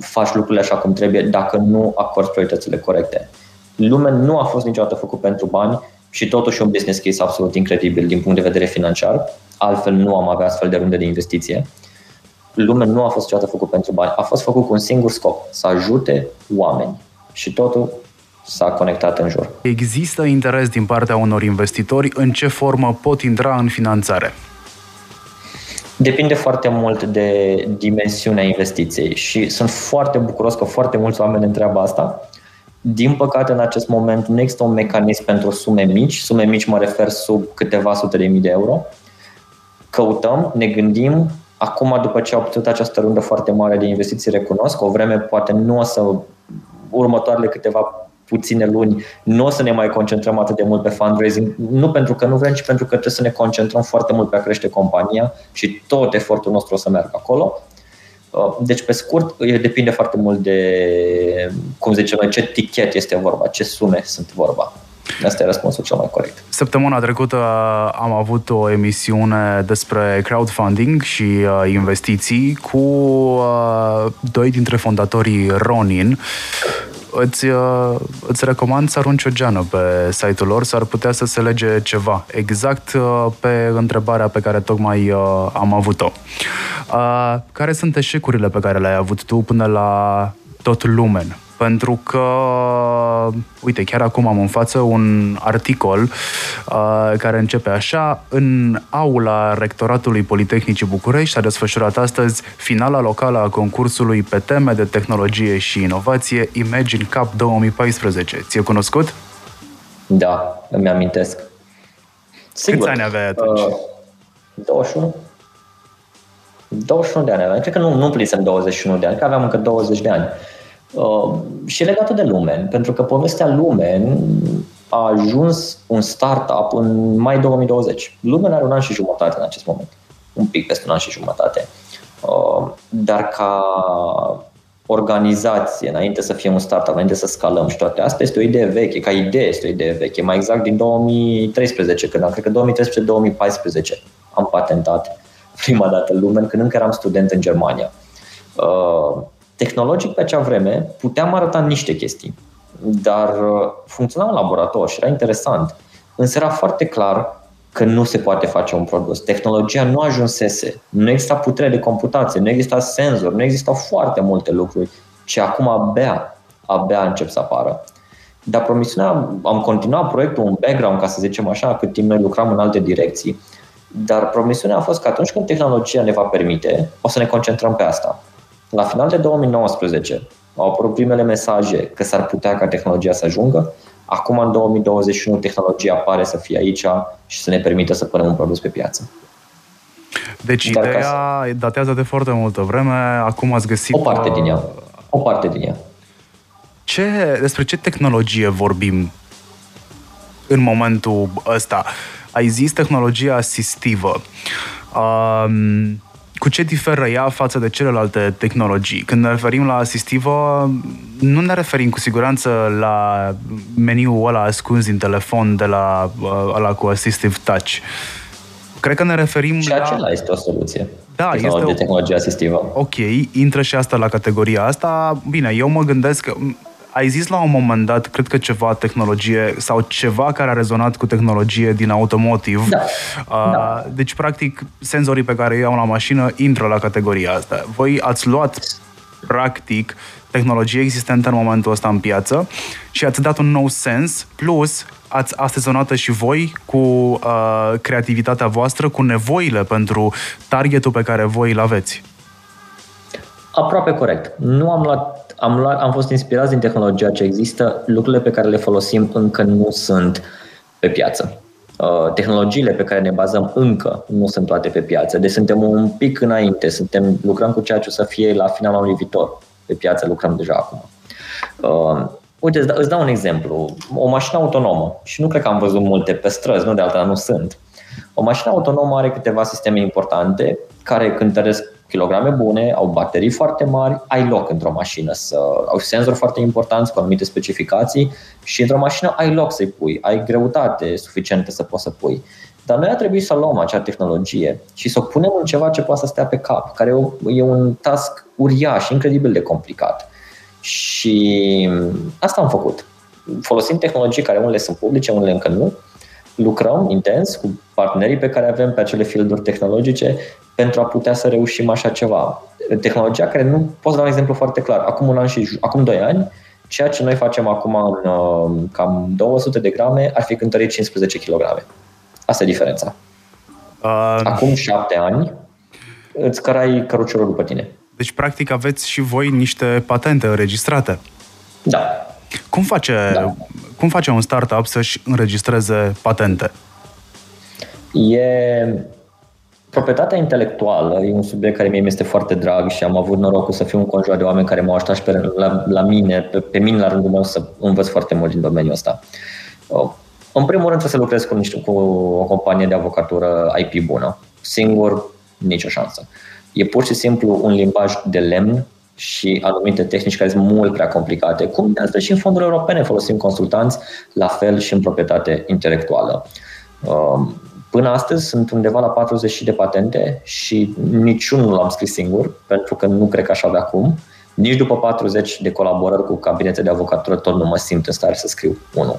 faci lucrurile așa cum trebuie dacă nu acorzi prioritățile corecte. Lumea nu a fost niciodată făcut pentru bani. Și totuși un business case absolut incredibil din punct de vedere financiar, altfel nu am avea astfel de runde de investiție. Lumea nu a fost niciodată făcut pentru bani, a fost făcut cu un singur scop, să ajute oameni și totul s-a conectat în jur. Există interes din partea unor investitori? În ce formă pot intra în finanțare? Depinde foarte mult de dimensiunea investiției și sunt foarte bucuros că foarte mulți oameni întreabă asta. Din păcate, în acest moment nu există un mecanism pentru sume mici. Sume mici mă refer sub câteva sute de mii de euro. Căutăm, ne gândim. Acum, după ce au obținut această rundă foarte mare de investiții, recunosc, o vreme poate nu o să, următoarele câteva puține luni, nu o să ne mai concentrăm atât de mult pe fundraising. Nu pentru că nu vrem, ci pentru că trebuie să ne concentrăm foarte mult pe a crește compania și tot efortul nostru o să meargă acolo. Deci, pe scurt, depinde foarte mult de, cum zicem noi, ce tichet este vorba, ce sume sunt vorba. Asta e răspunsul cel mai corect. Săptămâna trecută am avut o emisiune despre crowdfunding și investiții cu doi dintre fondatorii Ronin. Îți, îți recomand să arunci o geană pe site-ul lor, s-ar putea să se lege ceva, exact pe întrebarea pe care tocmai am avut-o. Care sunt eșecurile pe care le-ai avut tu până la dotLumen? Pentru că, uite, chiar acum am în față un articol uh, care începe așa. În aula Rectoratului Politehnicii București s-a desfășurat astăzi finala locală a concursului pe teme de tehnologie și inovație Imagine Cup două mii paisprezece. Ți-e cunoscut? Da, îmi amintesc. Sigur. Câți ani aveai atunci? Uh, douăzeci și unu. douăzeci și unu de ani aveam. Cred că nu, nu plinsem douăzeci și unu de ani, că aveam încă douăzeci de ani. Uh, și legată de Lumen, pentru că povestea Lumen a ajuns un startup în mai două mii douăzeci. Lumen are un an și jumătate în acest moment, un pic peste un an și jumătate, uh, dar ca organizație, înainte să fie un startup, înainte să scalăm și toate astea, este o idee veche, ca idee este o idee veche, mai exact din două mii treisprezece, când am, cred că două mii treisprezece două mii paisprezece am patentat prima dată Lumen, când încă eram student în Germania. Uh, Tehnologic, pe acea vreme, puteam arăta niște chestii, dar funcționa un laborator și era interesant. Însă era foarte clar că nu se poate face un produs. Tehnologia nu ajunsese, nu exista putere de computație, nu exista senzor, nu existau foarte multe lucruri. Și acum abia abia încep să apară. Dar promisiunea, am continuat proiectul în background, ca să zicem așa, cât timp noi lucram în alte direcții. Dar promisiunea a fost că atunci când tehnologia ne va permite, o să ne concentrăm pe asta. La final de două mii nouăsprezece au apărut primele mesaje că s-ar putea ca tehnologia să ajungă. Acum, în două mii douăzeci și unu, tehnologia pare să fie aici și să ne permită să punem un produs pe piață. Deci Dar ideea să... datează de foarte multă vreme. Acum ați găsit... O parte din ea. O parte din ea. Ce, despre ce tehnologie vorbim în momentul ăsta? Ai zis tehnologia asistivă. Um, cu ce diferă ea față de celelalte tehnologii? Când ne referim la asistivă, nu ne referim cu siguranță la meniul ăla ascuns din telefon de la ăla cu Assistive Touch. Cred că ne referim și la... Și acela este o soluție. Da, tehnologie, este o... tehnologie asistivă. Ok, intră și asta la categoria asta. Bine, eu mă gândesc că... Ai zis la un moment dat, cred că ceva tehnologie sau ceva care a rezonat cu tehnologie din automotive. Da. Uh, da. Deci, practic, senzorii pe care îi iau la mașină intră la categoria asta. Voi ați luat, practic, tehnologie existentă în momentul ăsta în piață și ați dat un nou sens, plus ați asezonat și voi cu uh, creativitatea voastră, cu nevoile pentru targetul pe care voi îl aveți. Aproape corect. Nu am luat Am, luat, am fost inspirați din tehnologia ce există, lucrurile pe care le folosim încă nu sunt pe piață. Uh, tehnologiile pe care ne bazăm încă nu sunt toate pe piață, deci suntem un pic înainte, suntem, lucrăm cu ceea ce o să fie la finalul anului viitor. Pe piață lucrăm deja acum. Uh, uite, îți, d- îți dau un exemplu. O mașină autonomă, și nu cred că am văzut multe pe străzi, nu de alta, nu sunt. O mașină autonomă are câteva sisteme importante care cântăresc kilograme bune, au baterii foarte mari, ai loc într-o mașină, să, au senzori foarte importanți cu anumite specificații și într-o mașină ai loc să-i pui, ai greutate suficientă să poți să pui. Dar noi a trebuit să luăm acea tehnologie și să o punem în ceva ce poate să stea pe cap, care e un task uriaș, incredibil de complicat. Și asta am făcut. Folosim tehnologii care unele sunt publice, unele încă nu. Lucrăm intens cu partenerii pe care avem pe acele fielduri tehnologice pentru a putea să reușim așa ceva. Tehnologia care nu, pot să dau un exemplu foarte clar, acum un an și acum doi ani, ceea ce noi facem acum în uh, cam două sute de grame ar fi cântărit cincisprezece kilograme. Asta e diferența. Uh, acum șapte ani îți cărai căruciorul după tine. Deci practic aveți și voi niște patente înregistrate. Da. Cum face, da. cum face un startup să-și înregistreze patente? E... Proprietatea intelectuală e un subiect care mie mi este foarte drag și am avut norocul să fiu înconjurat de oameni care m-au ajutat și pe, la, la mine, pe, pe mine la rândul meu să învăț foarte mult din domeniul ăsta. În primul rând să lucrez cu, niște, cu o companie de avocatură I P bună. Singur, nicio șansă. E pur și simplu un limbaj de lemn și anumite tehnici care sunt mult prea complicate. Cum de altfel și în fonduri europene folosim consultanți, la fel și în proprietate intelectuală. Până astăzi sunt undeva la patruzeci de patente și niciunul nu l-am scris singur, pentru că nu cred că aș avea cum. Nici după patruzeci de colaborări cu cabinete de avocatură tot nu mă simt în stare să scriu unul.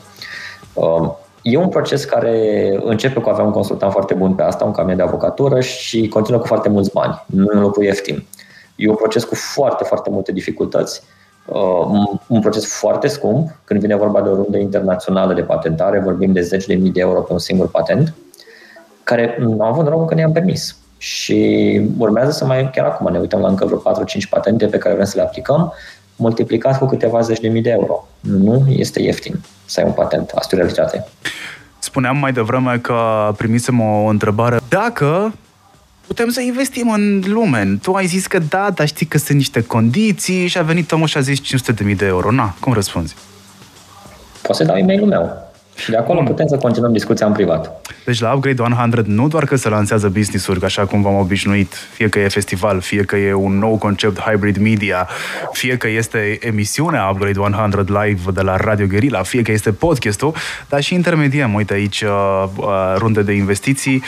E un proces care începe cu a avea un consultant foarte bun pe asta, un cabinet de avocatură, și continuă cu foarte mulți bani. Nu e un lucru ieftin. E un proces cu foarte, foarte multe dificultăți, un proces foarte scump. Când vine vorba de o rundă internațională de patentare, vorbim de zeci de mii de euro pe un singur patent, care am avut norocul că ne-am permis. Și urmează să mai, chiar acum ne uităm la încă vreo patru-cinci patente pe care vrem să le aplicăm, multiplicați cu câteva zeci de mii de euro. Nu este ieftin să ai un patent. Asta e realitate. Spuneam mai devreme că primisem o întrebare. Dacă putem să investim în Lumen. Tu ai zis că da, dar știi că sunt niște condiții și a venit omul și a zis cinci sute de mii de euro. Na, cum răspunzi? Poți să dau e-mailul meu. Și de acolo putem să continuăm discuția în privat. Deci la Upgrade o sută nu doar că se lansează business-uri, așa cum v-am obișnuit, fie că e festival, fie că e un nou concept hybrid media, fie că este emisiunea Upgrade o sută Live de la Radio Guerrilla, fie că este podcast-ul, dar și intermediem, uite aici, uh, uh, runde de investiții.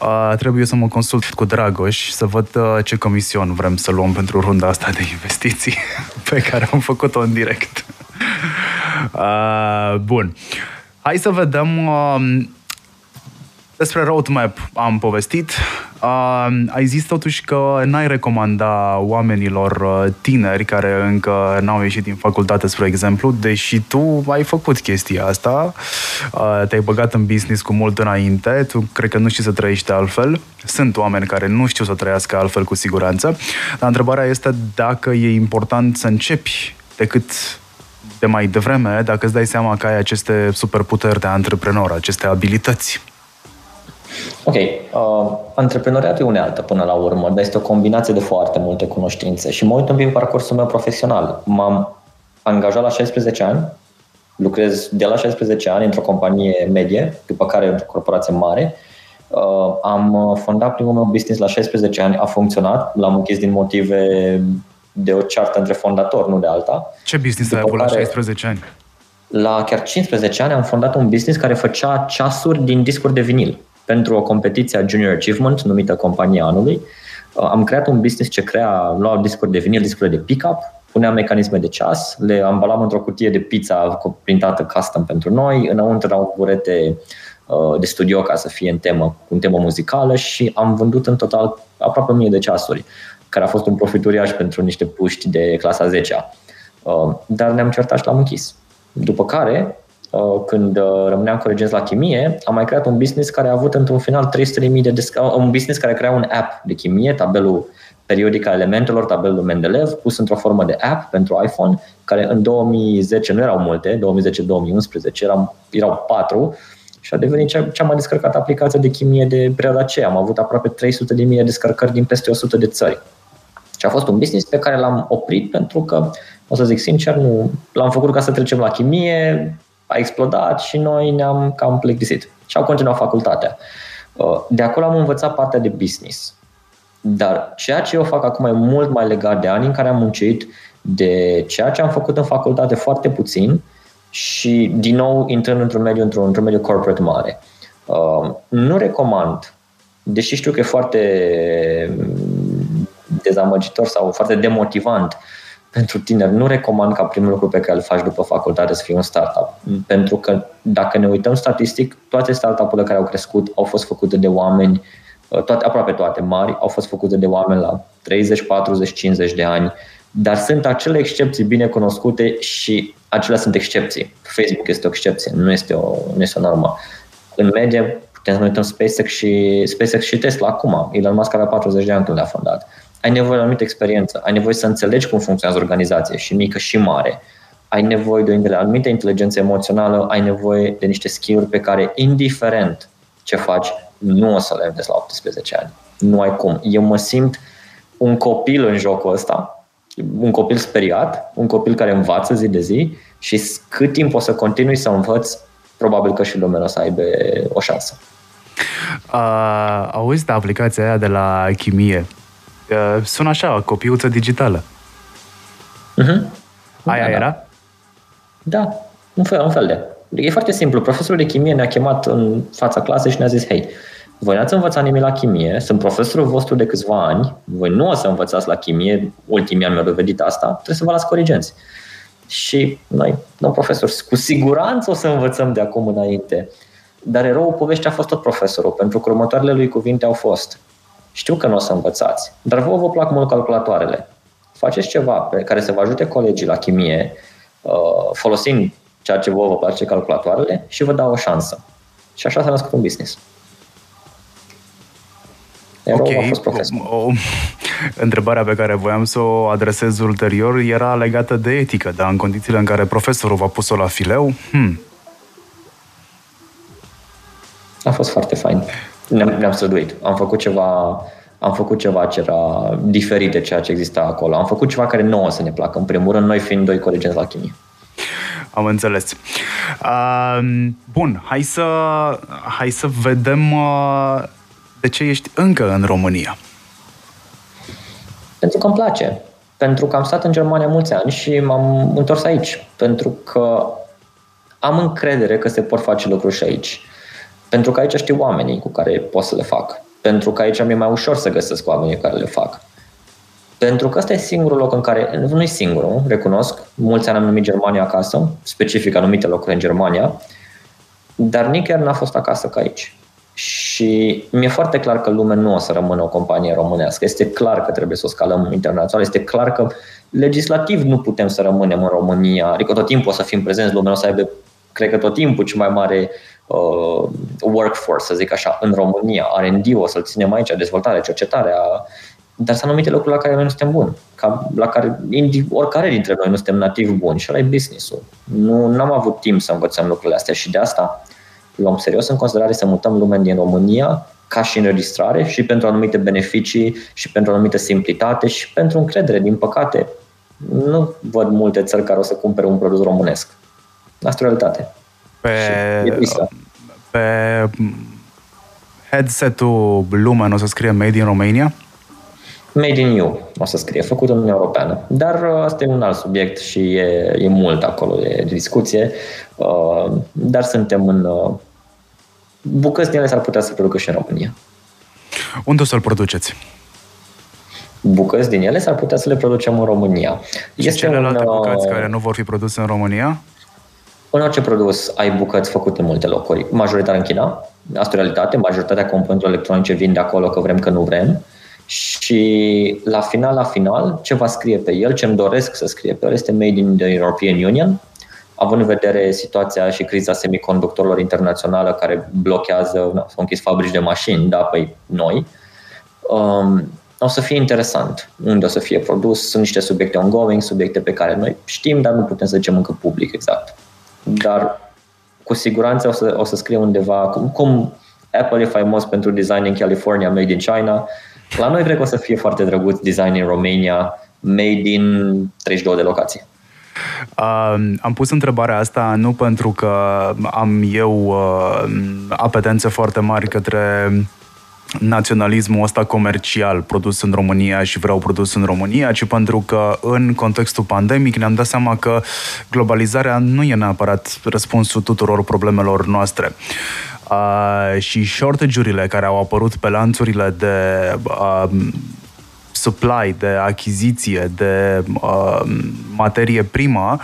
Uh, trebuie să mă consult cu Dragoș să văd uh, ce comision vrem să luăm pentru runda asta de investiții pe care am făcut-o în direct. Uh, bun. Hai să vedem, uh, despre roadmap am povestit, Uh, ai zis totuși că n-ai recomanda oamenilor tineri care încă n-au ieșit din facultate, spre exemplu, deși tu ai făcut chestia asta, uh, te-ai băgat în business cu mult înainte, tu cred că nu știi să trăiești altfel. Sunt oameni care nu știu să trăiască altfel cu siguranță, dar întrebarea este dacă e important să începi decât de mai devreme, dacă îți dai seama că ai aceste superputeri de antreprenor, aceste abilități. Ok. Uh, antreprenoriatul e unealtă până la urmă, dar este o combinație de foarte multe cunoștințe și mă uit un pic în parcursul meu profesional. M-am angajat la șaisprezece ani, lucrez de la șaisprezece ani într-o companie medie, după care într-o corporație mare. Uh, am fondat primul meu business la șaisprezece ani, a funcționat, l-am închis din motive de o ceartă între fondator, nu de alta. Ce business ai avut la șaisprezece ani? La chiar cincisprezece ani am fondat un business care făcea ceasuri din discuri de vinil. Pentru o competiție a Junior Achievement, numită Compania Anului, am creat un business ce crea, luau discuri de vinil, discuri de pick-up, puneam mecanisme de ceas, le ambalam într-o cutie de pizza printată custom pentru noi, înăuntru erau burete de studio ca să fie în temă, în temă muzicală și am vândut în total aproape mie de ceasuri, care a fost un profit uriaș pentru niște puști de clasa zecea. Dar ne-am certat și l-am închis. După care, când rămâneam cu regenți la chimie, am mai creat un business care a avut într-un final trei sute de mii de desca- un business care crea un app de chimie, tabelul periodic al elementelor, tabelul Mendeleev, pus într-o formă de app pentru iPhone, care în două mii zece nu erau multe, două mii zece - două mii unsprezece erau, erau patru și a devenit cea, cea mai descărcată aplicație de chimie de perioada aceea. Am avut aproape trei sute de mii de descărcări din peste o sută de țări. Și a fost un business pe care l-am oprit pentru că, o să zic sincer, nu l-am făcut ca să trecem la chimie, a explodat și noi ne-am cam plictisit și au continuat facultatea. De acolo am învățat partea de business. Dar ceea ce eu fac acum e mult mai legat de anii în care am muncit, de ceea ce am făcut în facultate foarte puțin și din nou intrând într-un mediu, într-un, într-un mediu corporate mare. Nu recomand, deși știu că e foarte dezamăgitor sau foarte demotivant pentru tineri, nu recomand ca primul lucru pe care îl faci după facultate să fie un startup. Pentru că dacă ne uităm statistic, toate startup-urile care au crescut au fost făcute de oameni, toate, aproape toate mari, au fost făcute de oameni la treizeci, patruzeci, cincizeci de ani. Dar sunt acele excepții bine cunoscute și acelea sunt excepții. Facebook este o excepție, nu este o, nu este o normă. În medie, putem să ne uităm SpaceX și, SpaceX și Tesla acum. Elon Musk avea patruzeci de ani când le-a fondat. Ai nevoie de o anumită experiență, ai nevoie să înțelegi cum funcționează organizație, și mică și mare. Ai nevoie de o anumită inteligență emoțională, ai nevoie de niște skill-uri pe care, indiferent ce faci, nu o să le înveți la optsprezece ani. Nu ai cum. Eu mă simt un copil în jocul ăsta, un copil speriat, un copil care învață zi de zi și cât timp o să continui să învăț, probabil că și lumea o să aibă o șansă. Uh, auzi de aplicația aia de la chimie. Sună așa, copiuță digitală. Uh-huh. Aia da, era? Da, un fel, un fel de. E foarte simplu. Profesorul de chimie ne-a chemat în fața clasei și ne-a zis: hei, voi n-ați învățat nimic la chimie, sunt profesorul vostru de câțiva ani, voi nu o să învățați la chimie, ultimii ani mi-au dovedit asta, trebuie să vă las corigenți. Și noi, domn profesor, cu siguranță o să învățăm de acum înainte. Dar eroul poveștii a fost tot profesorul, pentru că următoarele lui cuvinte au fost: știu că nu o să învățați, dar vă vă plac mult calculatoarele. Faceți ceva pe care să vă ajute colegii la chimie, folosind ceea ce vă vă place, calculatoarele, și vă dau o șansă. Și așa s-a născut un business. Ok, o, întrebarea pe care voiam să o adresez ulterior era legată de etică, dar în condițiile în care profesorul v-a pus-o la fileu, hmm. A fost foarte fain. Ne-am, ne-am străduit. Am făcut ceva, am făcut ceva ce era diferit de ceea ce exista acolo. Am făcut ceva care nouă să ne placă, în primul rând, noi fiind doi colegenți la chimie. Am înțeles. Uh, bun, hai să, hai să vedem uh, de ce ești încă în România. Pentru că îmi place. Pentru că am stat în Germania mulți ani și m-am întors aici. Pentru că am încredere că se pot face lucruri și aici. Pentru că aici știu oamenii cu care pot să le fac. Pentru că aici mi-e mai ușor să găsesc oamenii care le fac. Pentru că ăsta e singurul loc în care, nu e singurul, recunosc, mulți ani am numit Germania acasă, specific anumite locuri în Germania, dar nicăieri n-a fost acasă ca aici. Și Și mi-e foarte clar că Lumen nu o să rămână o companie românească. Este clar că trebuie să o scalăm internațional. Este clar că legislativ nu putem să rămânem în România. Adică tot timpul o să fim prezenți, Lumen o să aibă, cred că tot timpul, cel mai mare uh, workforce, să zic așa, în România. R and D-ul o să-l ținem aici, dezvoltarea, cercetarea. Dar sunt anumite lucruri la care noi nu suntem buni, ca la care oricare dintre noi nu suntem nativ buni. Și ăla e business-ul. Nu am avut timp să învățăm lucrurile astea și de asta luăm serios în considerare să mutăm Lumen din România ca și înregistrare și pentru anumite beneficii și pentru anumită simplitate și pentru încredere. Din păcate, nu văd multe țări care o să cumpere un produs românesc. Asta e realitate. Pe, e tristă. Pe headset-ul Lumen o să scrie Made in Romania? Made in you o să scrie, făcut în Uniunea Europeană. Dar asta e un alt subiect și e, e mult acolo de discuție. Dar suntem în... bucăți din ele s-ar putea să producă și în România. Unde o să-l produceți? Bucăți din ele s-ar putea să le producem în România. Și este celelalte un, bucăți care nu vor fi produse în România? În orice produs ai bucăți făcute în multe locuri. Majoritatea în China, asta e realitate. Majoritatea componentelor electronice vin de acolo că vrem că nu vrem. Și la final, la final, ce va scrie pe el, ce îmi doresc să scrie pe el, este Made in the European Union, având în vedere situația și criza semiconductorilor internațională care blochează, no, s-au închis fabrici de mașini, da, păi noi. Um, o să fie interesant unde o să fie produs, sunt niște subiecte ongoing, subiecte pe care noi știm, dar nu putem să zicem încă public exact. Dar cu siguranță o să, o să scrie undeva, cum, cum Apple e faimos pentru design in California, Made in China. La noi cred că o să fie foarte drăguț design în Romania, made in treizeci și două de locații. Uh, am pus întrebarea asta nu pentru că am eu uh, apetențe foarte mari către naționalismul ăsta comercial produs în România și vreau produs în România, ci pentru că în contextul pandemic ne-am dat seama că globalizarea nu e neapărat răspunsul tuturor problemelor noastre. Uh, și shortage-urile care au apărut pe lanțurile de uh, supply, de achiziție, de uh, materie primă,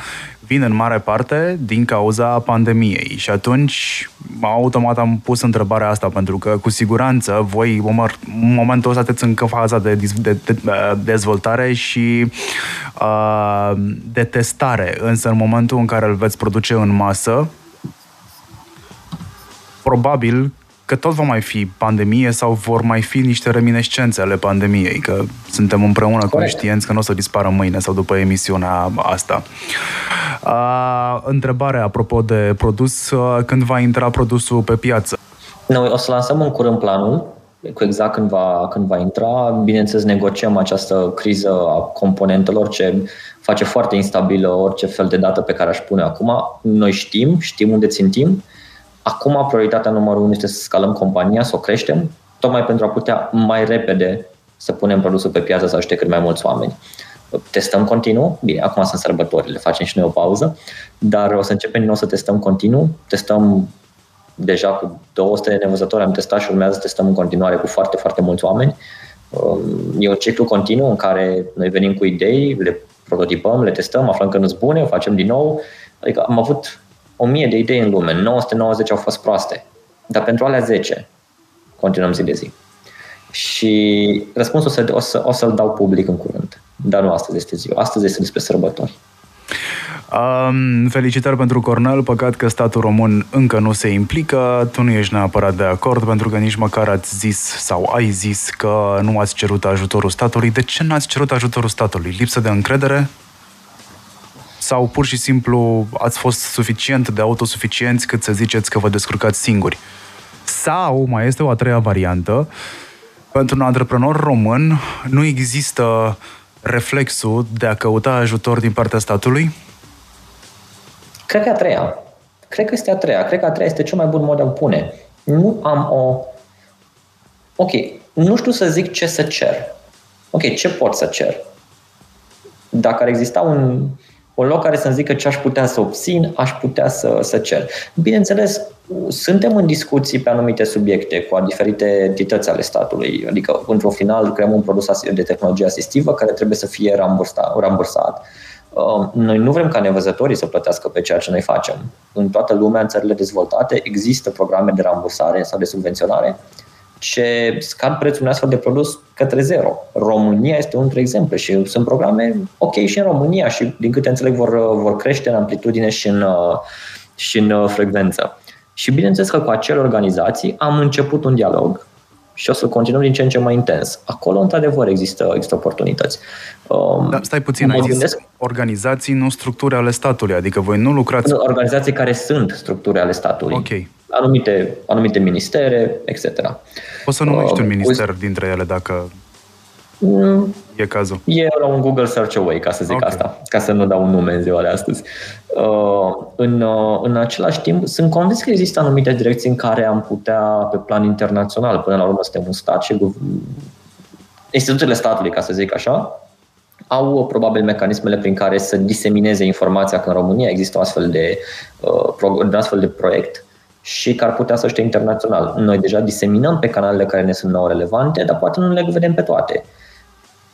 vin în mare parte din cauza pandemiei. Și atunci, automat am pus întrebarea asta, pentru că, cu siguranță, voi, în momentul ăsta, sunteți încă în faza de, de, de dezvoltare și uh, de testare. Însă, în momentul în care îl veți produce în masă, probabil că tot va mai fi pandemie sau vor mai fi niște reminiscențe ale pandemiei, că suntem împreună conștienți că nu o să dispară mâine sau după emisiunea asta. A, întrebare apropo de produs, când va intra produsul pe piață? Noi o să lansăm în curând planul, cu exact când va, când va intra. Bineînțeles, negociem această criză a componentelor ce face foarte instabilă orice fel de dată pe care aș pune acum. Noi știm, știm unde țintim. Acum prioritatea numărul unu este să scalăm compania, să o creștem, tocmai pentru a putea mai repede să punem produsul pe piață, să ajute cât mai mulți oameni. Testăm continuu, bine, acum sunt sărbătorile, facem și noi o pauză, dar o să începem din nou să testăm continuu, testăm deja cu două sute de nevăzători, am testat și urmează să testăm în continuare cu foarte, foarte mulți oameni. E un ciclu continuu în care noi venim cu idei, le prototipăm, le testăm, aflăm că nu-s bune, o facem din nou, adică am avut o mie de idei în lume, nouă sute nouăzeci au fost proaste, dar pentru alea zece continuăm zi de zi. Și răspunsul o, să, o, să, o să-l dau public în curând, dar nu astăzi este ziua, astăzi este despre sărbători. Um, felicitări pentru Cornel, păcat că statul român încă nu se implică, tu nu ești neapărat de acord pentru că nici măcar ați zis sau ai zis că nu ați cerut ajutorul statului. De ce n-ați cerut ajutorul statului? Lipsă de încredere? Sau pur și simplu ați fost suficient de autosuficienți cât să ziceți că vă descurcați singuri? Sau mai este o a treia variantă. Pentru un antreprenor român nu există reflexul de a căuta ajutor din partea statului? Cred că a treia. Cred că este a treia. Cred că a treia este cel mai bun mod de a pune. Nu am o... Ok, nu știu să zic ce să cer. Ok, ce pot să cer? Dacă ar exista un... un loc care să-mi zică ce aș putea să obțin, aș putea să, să cer. Bineînțeles, suntem în discuții pe anumite subiecte cu diferite entități ale statului. Adică, într-un final, creăm un produs de tehnologie asistivă care trebuie să fie rambursat. noi nu vrem ca nevăzătorii să plătească pe ceea ce noi facem. În toată lumea, în țările dezvoltate, există programe de rambursare sau de subvenționare ce scad prețul unui astfel de produs către zero. România este unul dintre exemple și sunt programe ok și în România și, din câte înțeleg, vor, vor crește în amplitudine și în, și în frecvență. Și bineînțeles că cu acele organizații am început un dialog și o să continuăm din ce în ce mai intens. Acolo, într-adevăr, există, există oportunități. Da, stai puțin, ai zis organizații, nu structuri ale statului, adică voi nu lucrați... Nu, organizații care sunt structuri ale statului. Ok. Anumite, anumite ministere, et cetera. Poți să numești uh, un minister uh, dintre ele dacă mm, e cazul. E la un Google search away, ca să zic okay. asta, ca să nu dau un nume în ziua de astăzi. Uh, în, uh, în același timp, sunt convins că există anumite direcții în care am putea, pe plan internațional, până la urmă suntem un stat și instituțiile statului, ca să zic așa, au probabil mecanismele prin care să disemineze informația că în România există un astfel de, uh, un astfel de proiect și că ar putea să știe internațional. Noi deja diseminăm pe canalele care ne sunt nouă relevante, dar poate nu le vedem pe toate.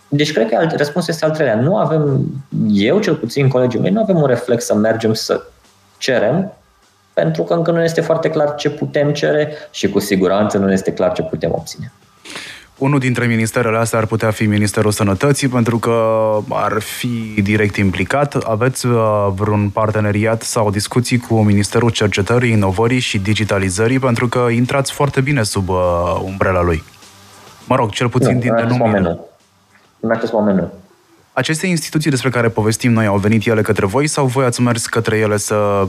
Deci cred că răspunsul este al treilea. Nu avem, eu cel puțin, colegii mei, nu avem un reflex să mergem să cerem, pentru că încă nu este foarte clar ce putem cere și cu siguranță nu este clar ce putem obține. Unul dintre ministerele astea ar putea fi Ministerul Sănătății, pentru că ar fi direct implicat. Aveți vreun parteneriat sau discuții cu Ministerul Cercetării, Inovării și Digitalizării, pentru că intrați foarte bine sub umbrela lui. Mă rog, cel puțin nu, din denumire. În acest moment nu. Aceste instituții despre care povestim noi au venit ele către voi sau voi ați mers către ele să...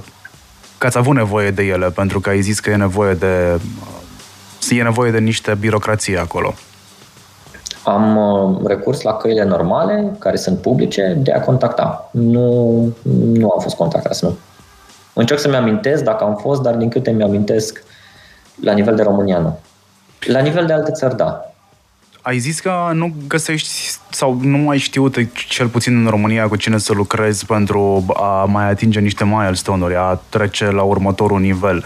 că ați avut nevoie de ele, pentru că ai zis că e nevoie de, e nevoie de niște birocrație acolo? Am recurs la căile normale, care sunt publice, de a contacta. Nu, nu am fost contactat, nu. Încerc să-mi amintesc dacă am fost, dar din câte mi amintesc, la nivel de România, nu. La nivel de alte țări, da. Ai zis că nu găsești sau nu ai știut, cel puțin în România, cu cine să lucrezi pentru a mai atinge niște milestone-uri, a trece la următorul nivel.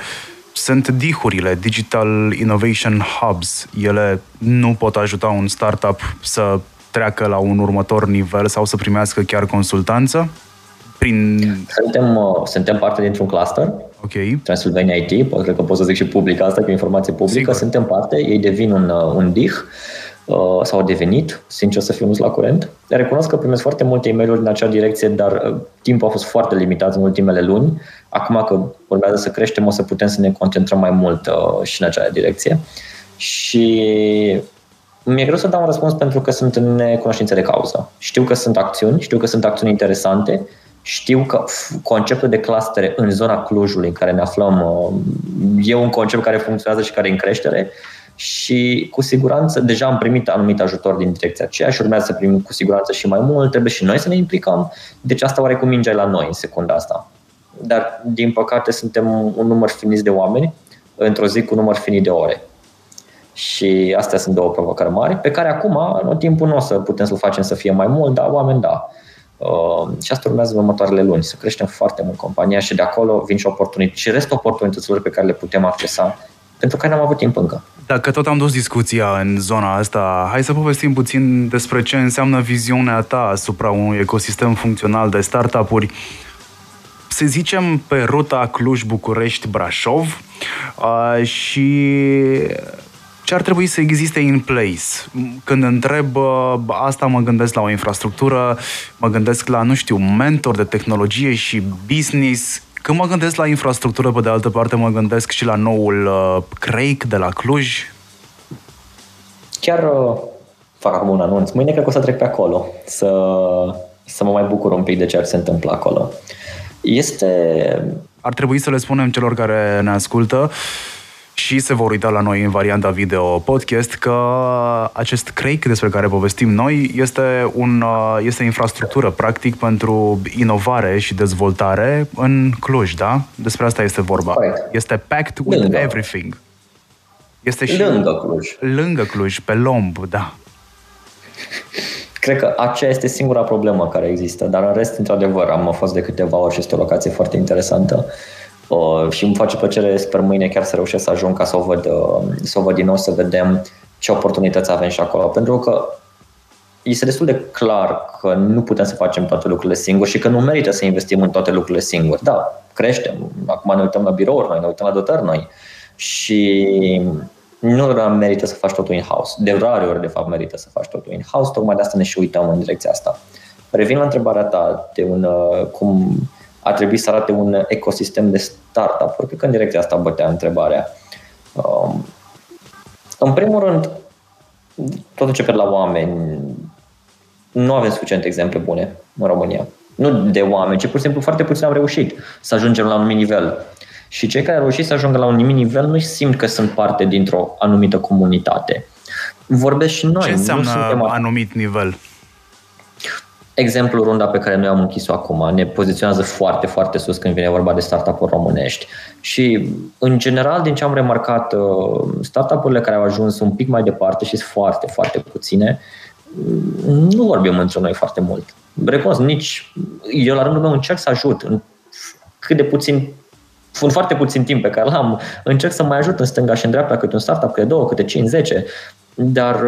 Sunt dihurile, Digital Innovation Hubs. Ele nu pot ajuta un startup să treacă la un următor nivel sau să primească chiar consultanță? Prin... Suntem, suntem parte dintr-un cluster. Okay. Transylvania I T, cred că pot să zic și public asta, că e informație publică. Sigur. Suntem parte, ei devin un, un D I H sau au devenit, sincer să fiu, nu la curent. Recunosc că primesc foarte multe e-mail-uri în acea direcție, dar timpul a fost foarte limitat în ultimele luni. Acum că urmează să creștem, o să putem să ne concentrăm mai mult și în acea direcție. Și mi-e greu să dau un răspuns pentru că sunt în necunoștință de cauză. Știu că sunt acțiuni, știu că sunt acțiuni interesante, știu că conceptul de clustere în zona Clujului în care ne aflăm e un concept care funcționează și care e în creștere. Și cu siguranță deja am primit anumit ajutor din direcția aceea și urmează să primim cu siguranță și mai mult. Trebuie și noi să ne implicăm. Deci asta oarecum minge la noi în secunda asta. Dar din păcate suntem un număr finit de oameni într-o zi cu un număr finit de ore. Și astea sunt două provocări mari pe care acum, în timpul nu o să putem să-l facem să fie mai mult, dar oameni da. Uh, și asta urmează în următoarele luni, să creștem foarte mult compania și de acolo vin și oportunități și restul oportunităților pe care le putem accesa, pentru că n-am avut timp încă. Dacă tot am dus discuția în zona asta, hai să povestim puțin despre ce înseamnă viziunea ta asupra unui ecosistem funcțional de startup-uri, să zicem, pe ruta Cluj-București-Brașov uh, și... ce ar trebui să existe in place? Când întreb asta, mă gândesc la o infrastructură, mă gândesc la, nu știu, mentor de tehnologie și business. Când mă gândesc la infrastructură, pe de altă parte, mă gândesc și la noul CREIC de la Cluj. Chiar fac acum un anunț. Mâine cred că o să trec pe acolo, să, să mă mai bucur un pic de ce se întâmplă acolo. Este... Ar trebui să le spunem celor care ne ascultă și se vor uita la noi în varianta video podcast că acest CREIC despre care povestim noi este, un, este infrastructură practic pentru inovare și dezvoltare în Cluj, da? Despre asta este vorba. Correct. Este packed with lângă. Everything. Este și lângă Cluj. Lângă Cluj, pe Lomb, da. Cred că aceea este singura problemă care există, dar în rest, într-adevăr, am fost de câteva ori și este o locație foarte interesantă. Uh, și îmi face plăcere, sper mâine chiar să reușesc să ajung ca să o văd, uh, să o văd din nou, să vedem ce oportunități avem și acolo, pentru că este destul de clar că nu putem să facem toate lucrurile singuri și că nu merită să investim în toate lucrurile singuri. Da, creștem. Acum ne uităm la birouri noi, ne uităm la dotări noi și nu merită să faci totul in-house. De rare ori, de fapt, merită să faci totul in-house. Tocmai de asta ne și uităm în direcția asta. Revin la întrebarea ta de un, cum a trebuit să arate un ecosistem de startup. Cred că în direcția asta bătea întrebarea. Um, în primul rând, tot începe la oameni. Nu avem suficiente exemple bune în România. Nu de oameni, ci pur și simplu foarte puțin am reușit să ajungem la un anumit nivel. Și cei care au reușit să ajungă la un anumit nivel nu simt că sunt parte dintr-o anumită comunitate. Vorbesc și noi. Ce înseamnă suntem anumit nivel? Exemplul runda pe care noi am închis-o acum ne poziționează foarte, foarte sus când vine vorba de startup-uri românești. Și, în general, din ce am remarcat, startup-urile care au ajuns un pic mai departe și sunt foarte, foarte puține, nu vorbim între noi foarte mult. Recunosc, nici eu la rândul meu încerc să ajut în cât de puțin, în foarte puțin timp pe care l-am, încerc să mai ajut în stânga și în dreapta câte un startup, câte două, câte cinci, zece, dar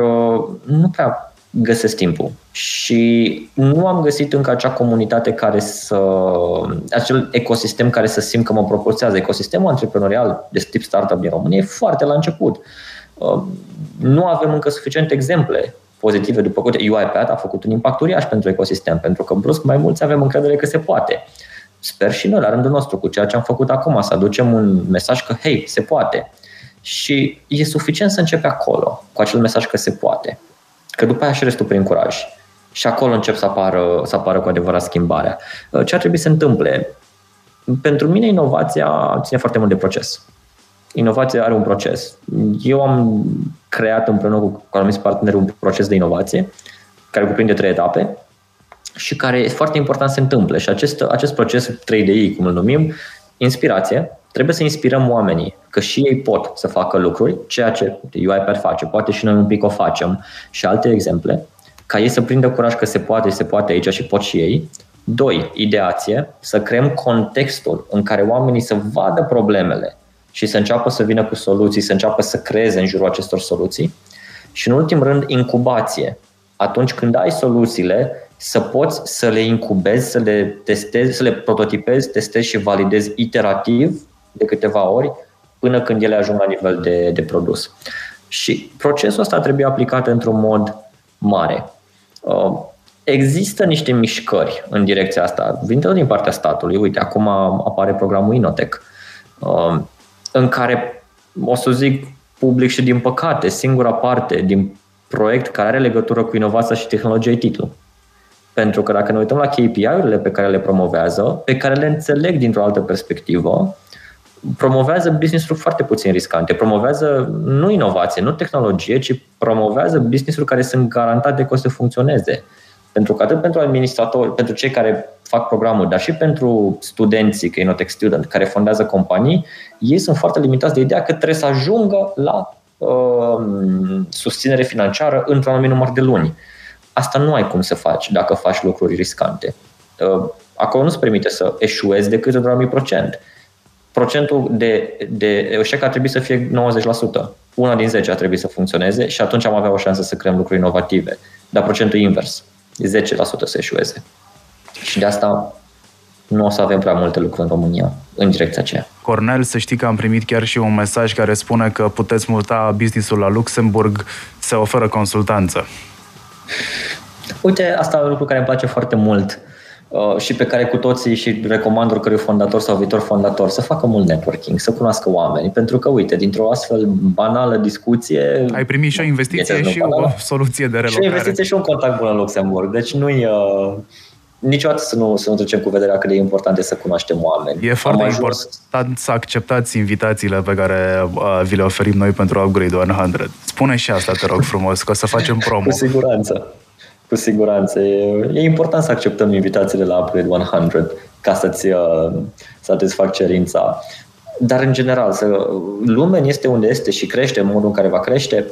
nu prea găsesc timpul și nu am găsit încă acea comunitate care să, acel ecosistem care să simt că mă proporțează. Ecosistemul antreprenorial de tip startup din România e foarte la început. Nu avem încă suficiente exemple pozitive. După câte UiPath a făcut un impact uriaș pentru ecosistem, pentru că brusc mai mulți avem încredere că se poate. Sper și noi la rândul nostru cu ceea ce am făcut acum să aducem un mesaj că hei, se poate. Și e suficient să începe acolo cu acel mesaj că se poate. Că după aia și restul prin curaj. Și acolo încep să apară, să apară cu adevărat schimbarea. Ce ar trebui să întâmple? Pentru mine inovația ține foarte mult de proces. Inovația are un proces. Eu am creat împreună cu anumiți parteneri un proces de inovație care cuprinde trei etape și care e foarte important să se întâmple. Și acest, acest proces trei D I, cum îl numim, inspirație. Trebuie să inspirăm oamenii că și ei pot să facă lucruri, ceea ce UiPath face, poate și noi un pic o facem și alte exemple, ca ei să prindă curaj că se poate și se poate aici și pot și ei. Doi, ideație, să creăm contextul în care oamenii să vadă problemele și să înceapă să vină cu soluții, să înceapă să creeze în jurul acestor soluții. Și în ultim rând, incubație. Atunci când ai soluțiile, să poți să le incubezi, să le testezi, să le prototipezi, testezi și validezi iterativ de câteva ori, până când ele ajung la nivel de, de produs. Și procesul ăsta trebuie aplicat într-un mod mare. Există niște mișcări în direcția asta, vin tot din partea statului. Uite, acum apare programul Inotech, în care, o să zic public și din păcate, singura parte din proiect care are legătură cu inovația și tehnologia e titlul. Pentru că dacă ne uităm la K P I-urile pe care le promovează, pe care le înțeleg dintr-o altă perspectivă, promovează business-uri foarte puțin riscante, promovează nu inovație, nu tehnologie, ci promovează business-uri care sunt garantate că o să funcționeze. Pentru că atât pentru administratori, pentru cei care fac programul, dar și pentru studenții, că e Inotech Student, care fondează companii, ei sunt foarte limitați de ideea că trebuie să ajungă la uh, susținere financiară într-un anumit număr de luni. Asta nu ai cum să faci dacă faci lucruri riscante. Uh, acolo nu se permite să eșuezi decât într-un anumit procent. Procentul de, de eșec ar trebui să fie nouăzeci la sută. Una din zece ar trebui să funcționeze și atunci am avea o șansă să creăm lucruri inovative. Dar procentul invers, zece la sută să eșueze. Și de asta nu o să avem prea multe lucruri în România, în direcția aceea. Cornel, să știi că am primit chiar și un mesaj care spune că puteți muta business-ul la Luxemburg, se oferă consultanță. Uite, asta e un lucru care îmi place foarte mult și pe care cu toții și recomand oricărui fondator sau viitor fondator să facă mult networking, să cunoască oameni, pentru că, uite, dintr-o astfel banală discuție ai primit și o investiție și banală, o soluție de relocare. Și o investiție și un contact bun în Luxemburg. Deci nu-i, uh, niciodată să nu, să nu trecem cu vederea cât de important e să cunoaștem oameni. E Am foarte ajuns... important să acceptați invitațiile pe care uh, vi le oferim noi pentru Upgrade o sută. Spune și asta, te rog frumos, că o să facem promo. Cu siguranță. Cu siguranță. E important să acceptăm invitațiile la Upgrade o sută ca să-ți satisfac cerința. Dar, în general, să, lumea este unde este și crește în modul în care va crește,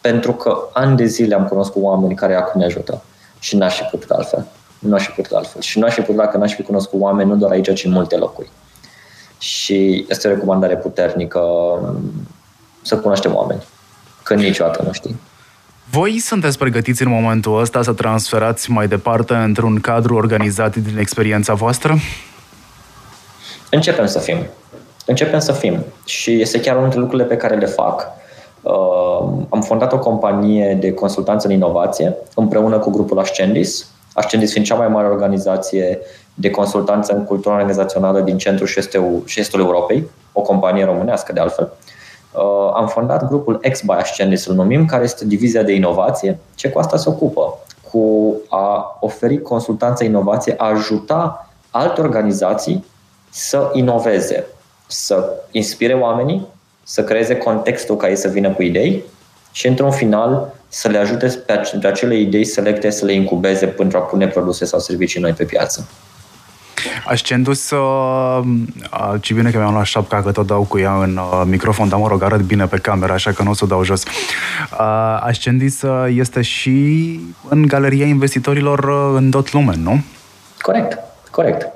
pentru că ani de zile am cunoscut oameni care acum ne ajută și n-aș fi putut altfel. Nu aș fi putut altfel. Și nu aș fi putut dacă n-aș fi cunoscut oameni, nu doar aici, ci în multe locuri. Și este o recomandare puternică să cunoaștem oameni, că niciodată nu știi. Voi sunteți pregătiți în momentul ăsta să transferați mai departe într-un cadru organizat din experiența voastră? Începem să fim. Începem să fim. Și este chiar unul dintre lucrurile pe care le fac. Uh, am fondat o companie de consultanță în inovație împreună cu grupul Ascendis. Ascendis fiind cea mai mare organizație de consultanță în cultură organizațională din centrul și estul, și estul Europei, o companie românească de altfel. Uh, am fondat grupul X by Ascendis, îl numim, care este divizia de inovație, ce cu asta se ocupă, cu a oferi consultanță inovație, a ajuta alte organizații să inoveze, să inspire oamenii, să creeze contextul ca ei să vină cu idei și într-un final să le ajute pe acele idei selecte să le incubeze pentru a pune produse sau servicii noi pe piață. Ascendis, uh, ce bine că mi-am luat șapca, că tot dau cu ea în uh, microfon, dar mă rog, arăt bine pe cameră, așa că nu o să o dau jos. Uh, Ascendis uh, este și în galeria investitorilor uh, în dotLumen, nu? Corect, corect.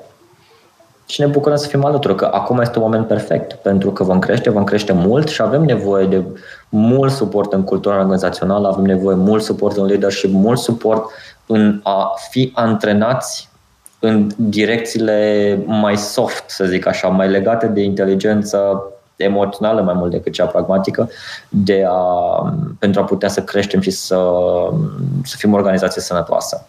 Și ne bucurăm să fim alături, că acum este un moment perfect, pentru că vom crește, vom crește mult și avem nevoie de mult suport în cultura organizațională, avem nevoie mult suport în leadership, mult suport în a fi antrenați în direcțiile mai soft, să zic așa, mai legate de inteligență emoțională mai mult decât cea pragmatică, de a, pentru a putea să creștem și să, să fim o organizație sănătoasă.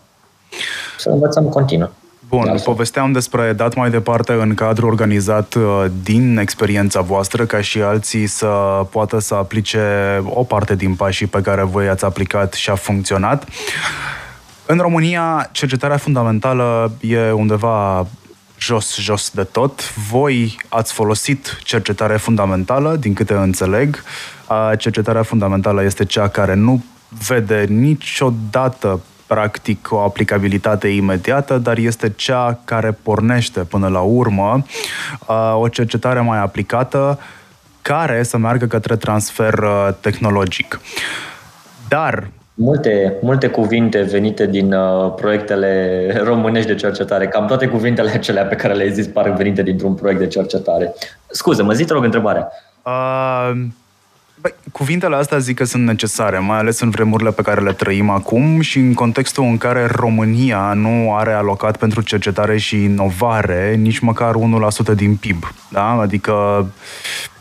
Să învățăm continuu. Bun, povesteam despre dat mai departe în cadrul organizat din experiența voastră, ca și alții să poată să aplice o parte din pașii pe care voi ați aplicat și a funcționat. În România, cercetarea fundamentală e undeva jos, jos de tot. Voi ați folosit cercetarea fundamentală, din câte înțeleg. Cercetarea fundamentală este cea care nu vede niciodată practic o aplicabilitate imediată, dar este cea care pornește până la urmă o cercetare mai aplicată care să meargă către transfer tehnologic. Dar Multe, multe cuvinte venite din uh, proiectele românești de cercetare. Cam toate cuvintele acelea pe care le-ai zis par venite dintr-un proiect de cercetare. Scuze, mă zi, te rog, întrebarea. Uh, bă, cuvintele astea zic că sunt necesare, mai ales în vremurile pe care le trăim acum și în contextul în care România nu are alocat pentru cercetare și inovare nici măcar unu la sută din P I B. Da? Adică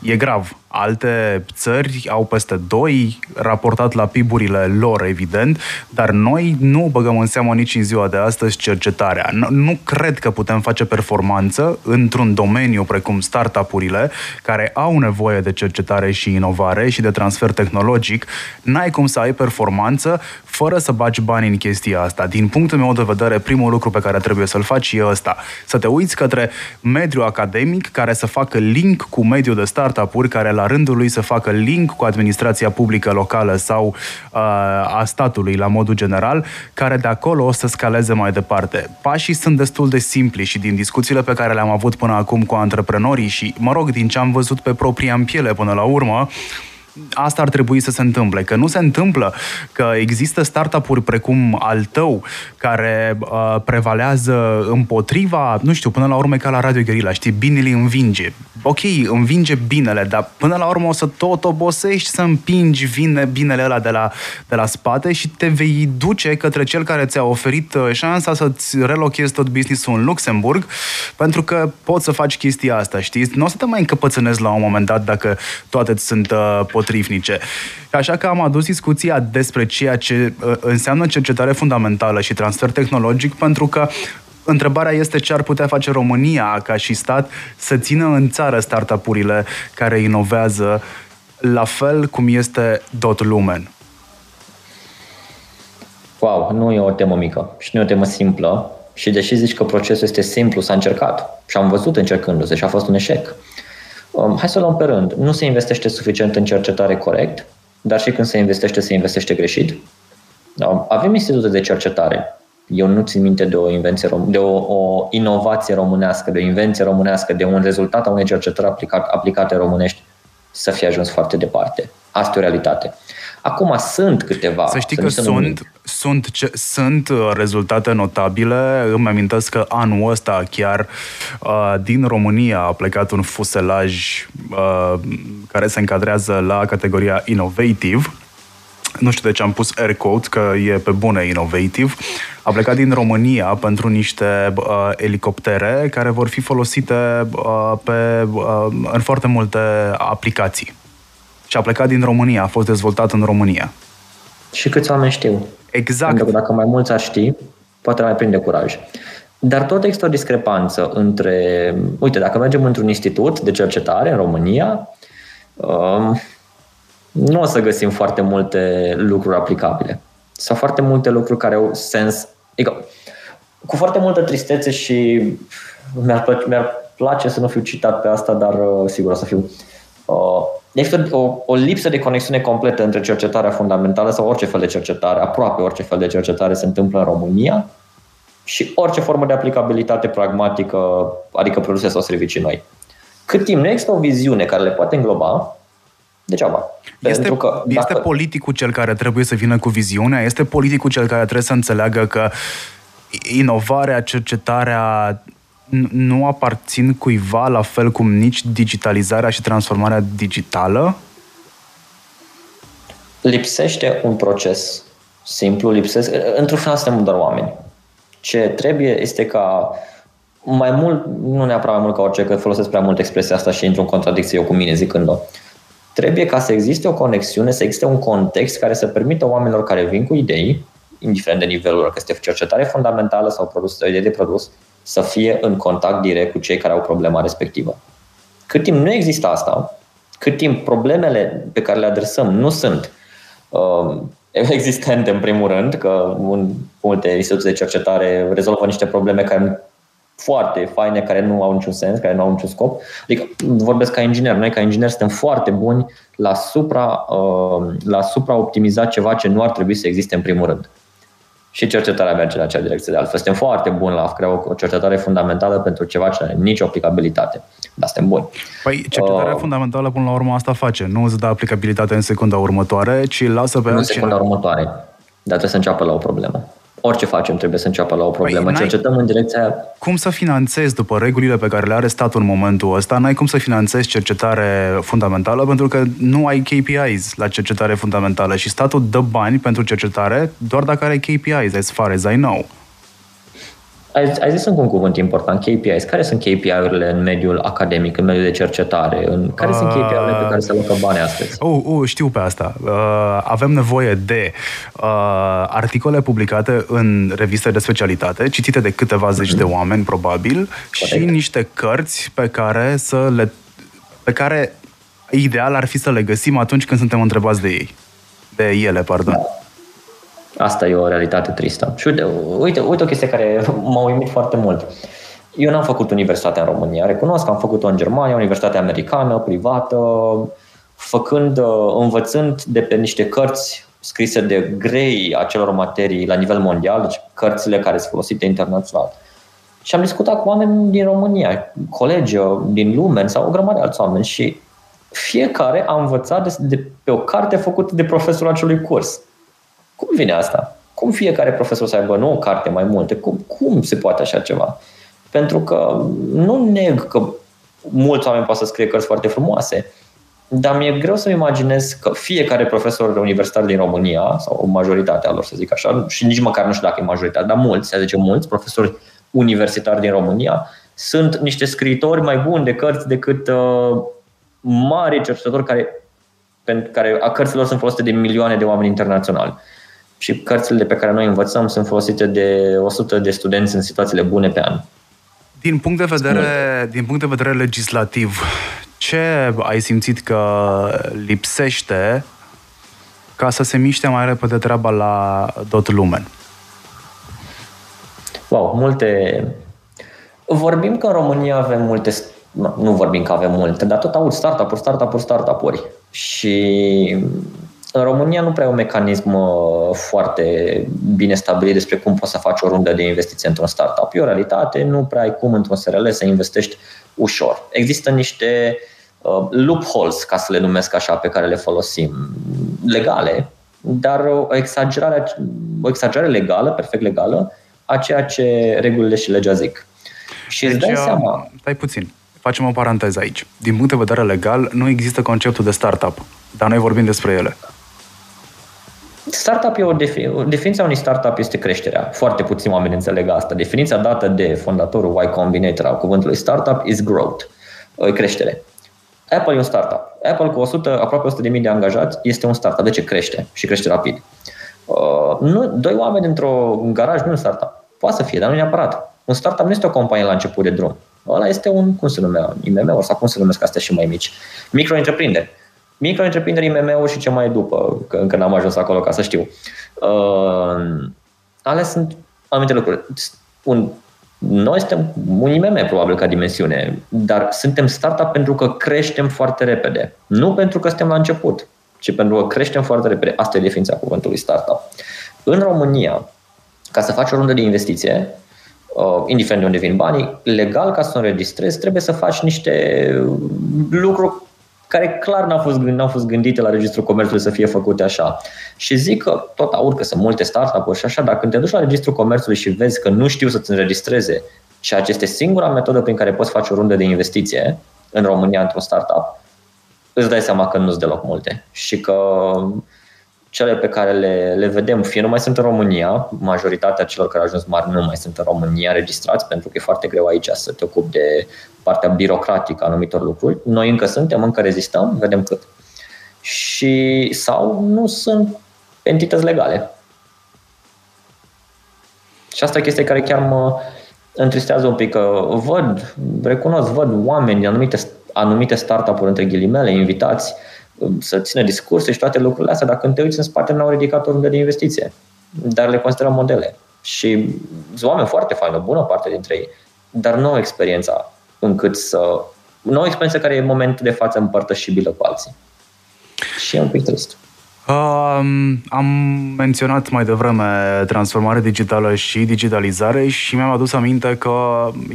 e grav. Alte țări au peste doi, raportat la P I B-urile lor, evident, dar noi nu băgăm în seamă nici în ziua de astăzi cercetarea. Nu, nu cred că putem face performanță într-un domeniu precum startup-urile, care au nevoie de cercetare și inovare și de transfer tehnologic. N-ai cum să ai performanță fără să bagi bani în chestia asta. Din punctul meu de vedere, primul lucru pe care trebuie să-l faci e ăsta. Să te uiți către mediul academic care să facă link cu mediul de startup-uri, care la rândul lui să facă link cu administrația publică locală sau uh, a statului la modul general, care de acolo o să scaleze mai departe. Pașii sunt destul de simpli și din discuțiile pe care le-am avut până acum cu antreprenorii și, mă rog, din ce am văzut pe propria în piele până la urmă, asta ar trebui să se întâmple. Că nu se întâmplă, că există startup-uri precum al tău care uh, prevalează împotriva, nu știu, până la urmă ca la Radio Guerrilla, știi, binele învinge. Ok, învinge binele, dar până la urmă o să tot obosești să împingi vine, binele ăla de la, de la spate și te vei duce către cel care ți-a oferit șansa să-ți relochezi tot business-ul în Luxemburg, pentru că poți să faci chestia asta, știi? Nu o să te mai încăpățânezi la un moment dat dacă toate ți sunt uh, potrivnice. Așa că am adus discuția despre ceea ce uh, înseamnă cercetare fundamentală și transfer tehnologic, pentru că întrebarea este ce ar putea face România ca și stat să țină în țară startup-urile care inovează, la fel cum este dotLumen. Wow, nu e o temă mică și nu e o temă simplă și deși zici că procesul este simplu, s-a încercat și am văzut încercându-se și a fost un eșec. Um, hai să o luăm pe rând. Nu se investește suficient în cercetare corect, dar și când se investește, se investește greșit. Um, avem institute de cercetare. Eu nu țin minte de o invenție, de o, o inovație românească, de o invenție românească, de un rezultat a unei cercetări aplicat, aplicate românești să fie ajuns foarte departe. Asta e o realitate. Acum sunt câteva. Să știi să că sunt, sunt, ce, sunt rezultate notabile. Îmi amintesc că anul ăsta chiar uh, din România a plecat un fuselaj uh, care se încadrează la categoria innovative. nu știu de ce am pus air quote, că e pe bune innovative, a plecat din România pentru niște uh, elicoptere care vor fi folosite uh, pe, uh, în foarte multe aplicații. Și a plecat din România, a fost dezvoltat în România. Și câți oameni știu. Exact. Pentru că dacă mai mulți ar ști, poate mai prinde curaj. Dar tot există o discrepanță între... Uite, dacă mergem într-un institut de cercetare în România, um, nu o să găsim foarte multe lucruri aplicabile. Sau foarte multe lucruri care au sens... Adică, cu foarte multă tristețe și mi-ar place, mi-ar place să nu fiu citat pe asta, dar sigur o să fiu... Uh, Există o, o lipsă de conexiune completă între cercetarea fundamentală sau orice fel de cercetare, aproape orice fel de cercetare se întâmplă în România și orice formă de aplicabilitate pragmatică, adică produse sau servicii noi. Cât timp nu există o viziune care le poate îngloba, degeaba. Este, Pentru că, dacă... este politicul cel care trebuie să vină cu viziunea, este politicul cel care trebuie să înțeleagă că inovarea, cercetarea... nu aparțin cuiva, la fel cum nici digitalizarea și transformarea digitală? Lipsește un proces simplu, lipsește, într-un fel suntem doar oameni. Ce trebuie este ca mai mult, nu neapărat mai mult ca orice, că folosesc prea mult expresia asta și intru în contradicție eu cu mine zicând-o. Trebuie ca să existe o conexiune, să existe un context care să permită oamenilor care vin cu idei, indiferent de nivelul, că este cercetare fundamentală sau produs, sau idei de produs, să fie în contact direct cu cei care au problema respectivă. Cât timp nu există asta, cât timp problemele pe care le adresăm nu sunt uh, existente în primul rând, că un, multe instituții de cercetare rezolvă niște probleme care foarte faine, care nu au niciun sens, care nu au niciun scop. Adică vorbesc ca inginer. Noi ca inginer suntem foarte buni la supra, uh, la supra-optimiza ceva ce nu ar trebui să existe în primul rând. Și cercetarea merge în acea direcție, de altfel. Suntem foarte buni la a crea o cercetare fundamentală pentru ceva ce nu are nicio aplicabilitate. Dar suntem buni. Păi cercetarea uh, fundamentală până la urmă asta face. Nu îți dă aplicabilitate în secunda următoare, ci lasă pe... Nu în secunda următoare, dar trebuie să înceapă la o problemă. Orice facem trebuie să înceapă la o problemă. Păi, cercetăm în direcția... Cum să finanțezi, după regulile pe care le are statul în momentul ăsta, n-ai cum să finanțezi cercetare fundamentală pentru că nu ai K P Is la cercetare fundamentală și statul dă bani pentru cercetare doar dacă are K P Is, as far as I know. Ai, ai zis încă un cuvânt important, K P Is. Care sunt K P I-urile în mediul academic, în mediul de cercetare? În... Care uh, sunt K P I-urile pe care se lucră banii astăzi? Uh, uh, știu pe asta. Uh, avem nevoie de uh, articole publicate în reviste de specialitate, citite de câteva zeci uh-huh. de oameni, probabil, Corect. și niște cărți pe care să le, pe care ideal ar fi să le găsim atunci când suntem întrebați de ei. De ele, pardon. Da. Asta e o realitate tristă. Și uite, uite, uite o chestie care m-a uimit foarte mult. Eu n-am făcut universitatea în România. Recunosc că am făcut-o în Germania, universitatea americană, privată, făcând, învățând de pe niște cărți scrise de grei acelor materii la nivel mondial, deci cărțile care sunt folosite internațional. Și am discutat cu oameni din România, colegi din lume sau o grămadă de alți oameni și fiecare a învățat de, de, pe o carte făcută de profesorul acelui curs. Cum vine asta? Cum fiecare profesor să aibă nouă carte mai multe? Cum, cum se poate așa ceva? Pentru că nu neg că mulți oameni pot să scrie cărți foarte frumoase, dar mi-e greu să-mi imaginez că fiecare profesor universitar din România, sau majoritatea lor să zic așa, și nici măcar nu știu dacă e majoritatea, dar mulți, adică mulți profesori universitari din România sunt niște scriitori mai buni de cărți decât uh, mari cercetători care, pentru care a cărților sunt folosite de milioane de oameni internaționali. Și cărțile pe care noi învățăm sunt folosite de o sută de studenți în situațiile bune pe an. Din punct de vedere, din punct de vedere legislativ, ce ai simțit că lipsește ca să se miște mai repede treaba la dotLumen? Wow, multe... Vorbim că în România avem multe... Nu vorbim că avem multe, dar tot aud startup-uri, startup-uri, startup-uri. Și... În România nu prea e un mecanism foarte bine stabilit despre cum poți să faci o rundă de investiție într-un startup. E o realitate, nu prea ai cum într-un S R L să investești ușor. Există niște uh, loopholes, ca să le numesc așa, pe care le folosim, legale, dar o exagerare, o exagerare legală, perfect legală, a ceea ce regulile și legea zic. Și deci, îți dai seama... Stai puțin, facem o paranteză aici. Din punct de vedere legal, nu există conceptul de startup, dar noi vorbim despre ele. Startup e o defin- definiția unui startup este creșterea. Foarte puțini oameni înțeleg asta. Definiția dată de fondatorul Y Combinator al cuvântului startup is growth, creștere. Apple e un startup. Apple cu o sută, aproape o sută de mii de angajați este un startup, deci crește și crește rapid. Uh, nu, doi oameni într-un garaj nu e un startup. Poate să fie, dar nu neapărat. Un startup nu este o companie la început de drum. Ăla este un, cum se numea, I M M-uri sau cum se numesc astea și mai mici. Micro-întreprinderi. Micro-întreprinderi, I M M-uri și ce mai e după, că încă n-am ajuns acolo ca să știu. Uh, alea sunt anumite lucruri. Un, noi suntem un I M M probabil ca dimensiune, dar suntem startup pentru că creștem foarte repede. Nu pentru că suntem la început, ci pentru că creștem foarte repede. Asta e definiția cuvântului startup. În România, ca să faci o rundă de investiție, Uh, indiferent de unde vin banii, legal ca să o înregistrezi, trebuie să faci niște lucruri care clar n-au fost, n-au fost gândite la Registrul Comerțului să fie făcute așa. Și zic că tot aud că sunt multe startup-uri și așa, dar când te duci la Registrul Comerțului și vezi că nu știu să-ți înregistreze și aceasta este singura metodă prin care poți face o rundă de investiție în România într-un startup, îți dai seama că nu-s deloc multe și că cele pe care le, le vedem, fie nu mai sunt în România, majoritatea celor care au ajuns mari nu mai sunt în România registrați, pentru că e foarte greu aici să te ocupi de partea birocratică a anumitor lucruri. Noi încă suntem, încă rezistăm, vedem cât. Și sau nu sunt entități legale. Și asta e chestia care chiar mă întristează un pic, că văd, recunosc, văd oameni, anumite, anumite startup-uri între ghilimele, invitați, să țină discurse și toate lucrurile astea, dar când te uiți în spate n-au ridicat o rundă de investiție, dar le considerăm modele și sunt oameni foarte faini, o bună parte dintre ei, dar nu au experiența încât să nu au experiența care e momentul de față împărtășibilă cu alții și e un pic trist. Um, am menționat mai devreme transformare digitală și digitalizare și mi-am adus aminte că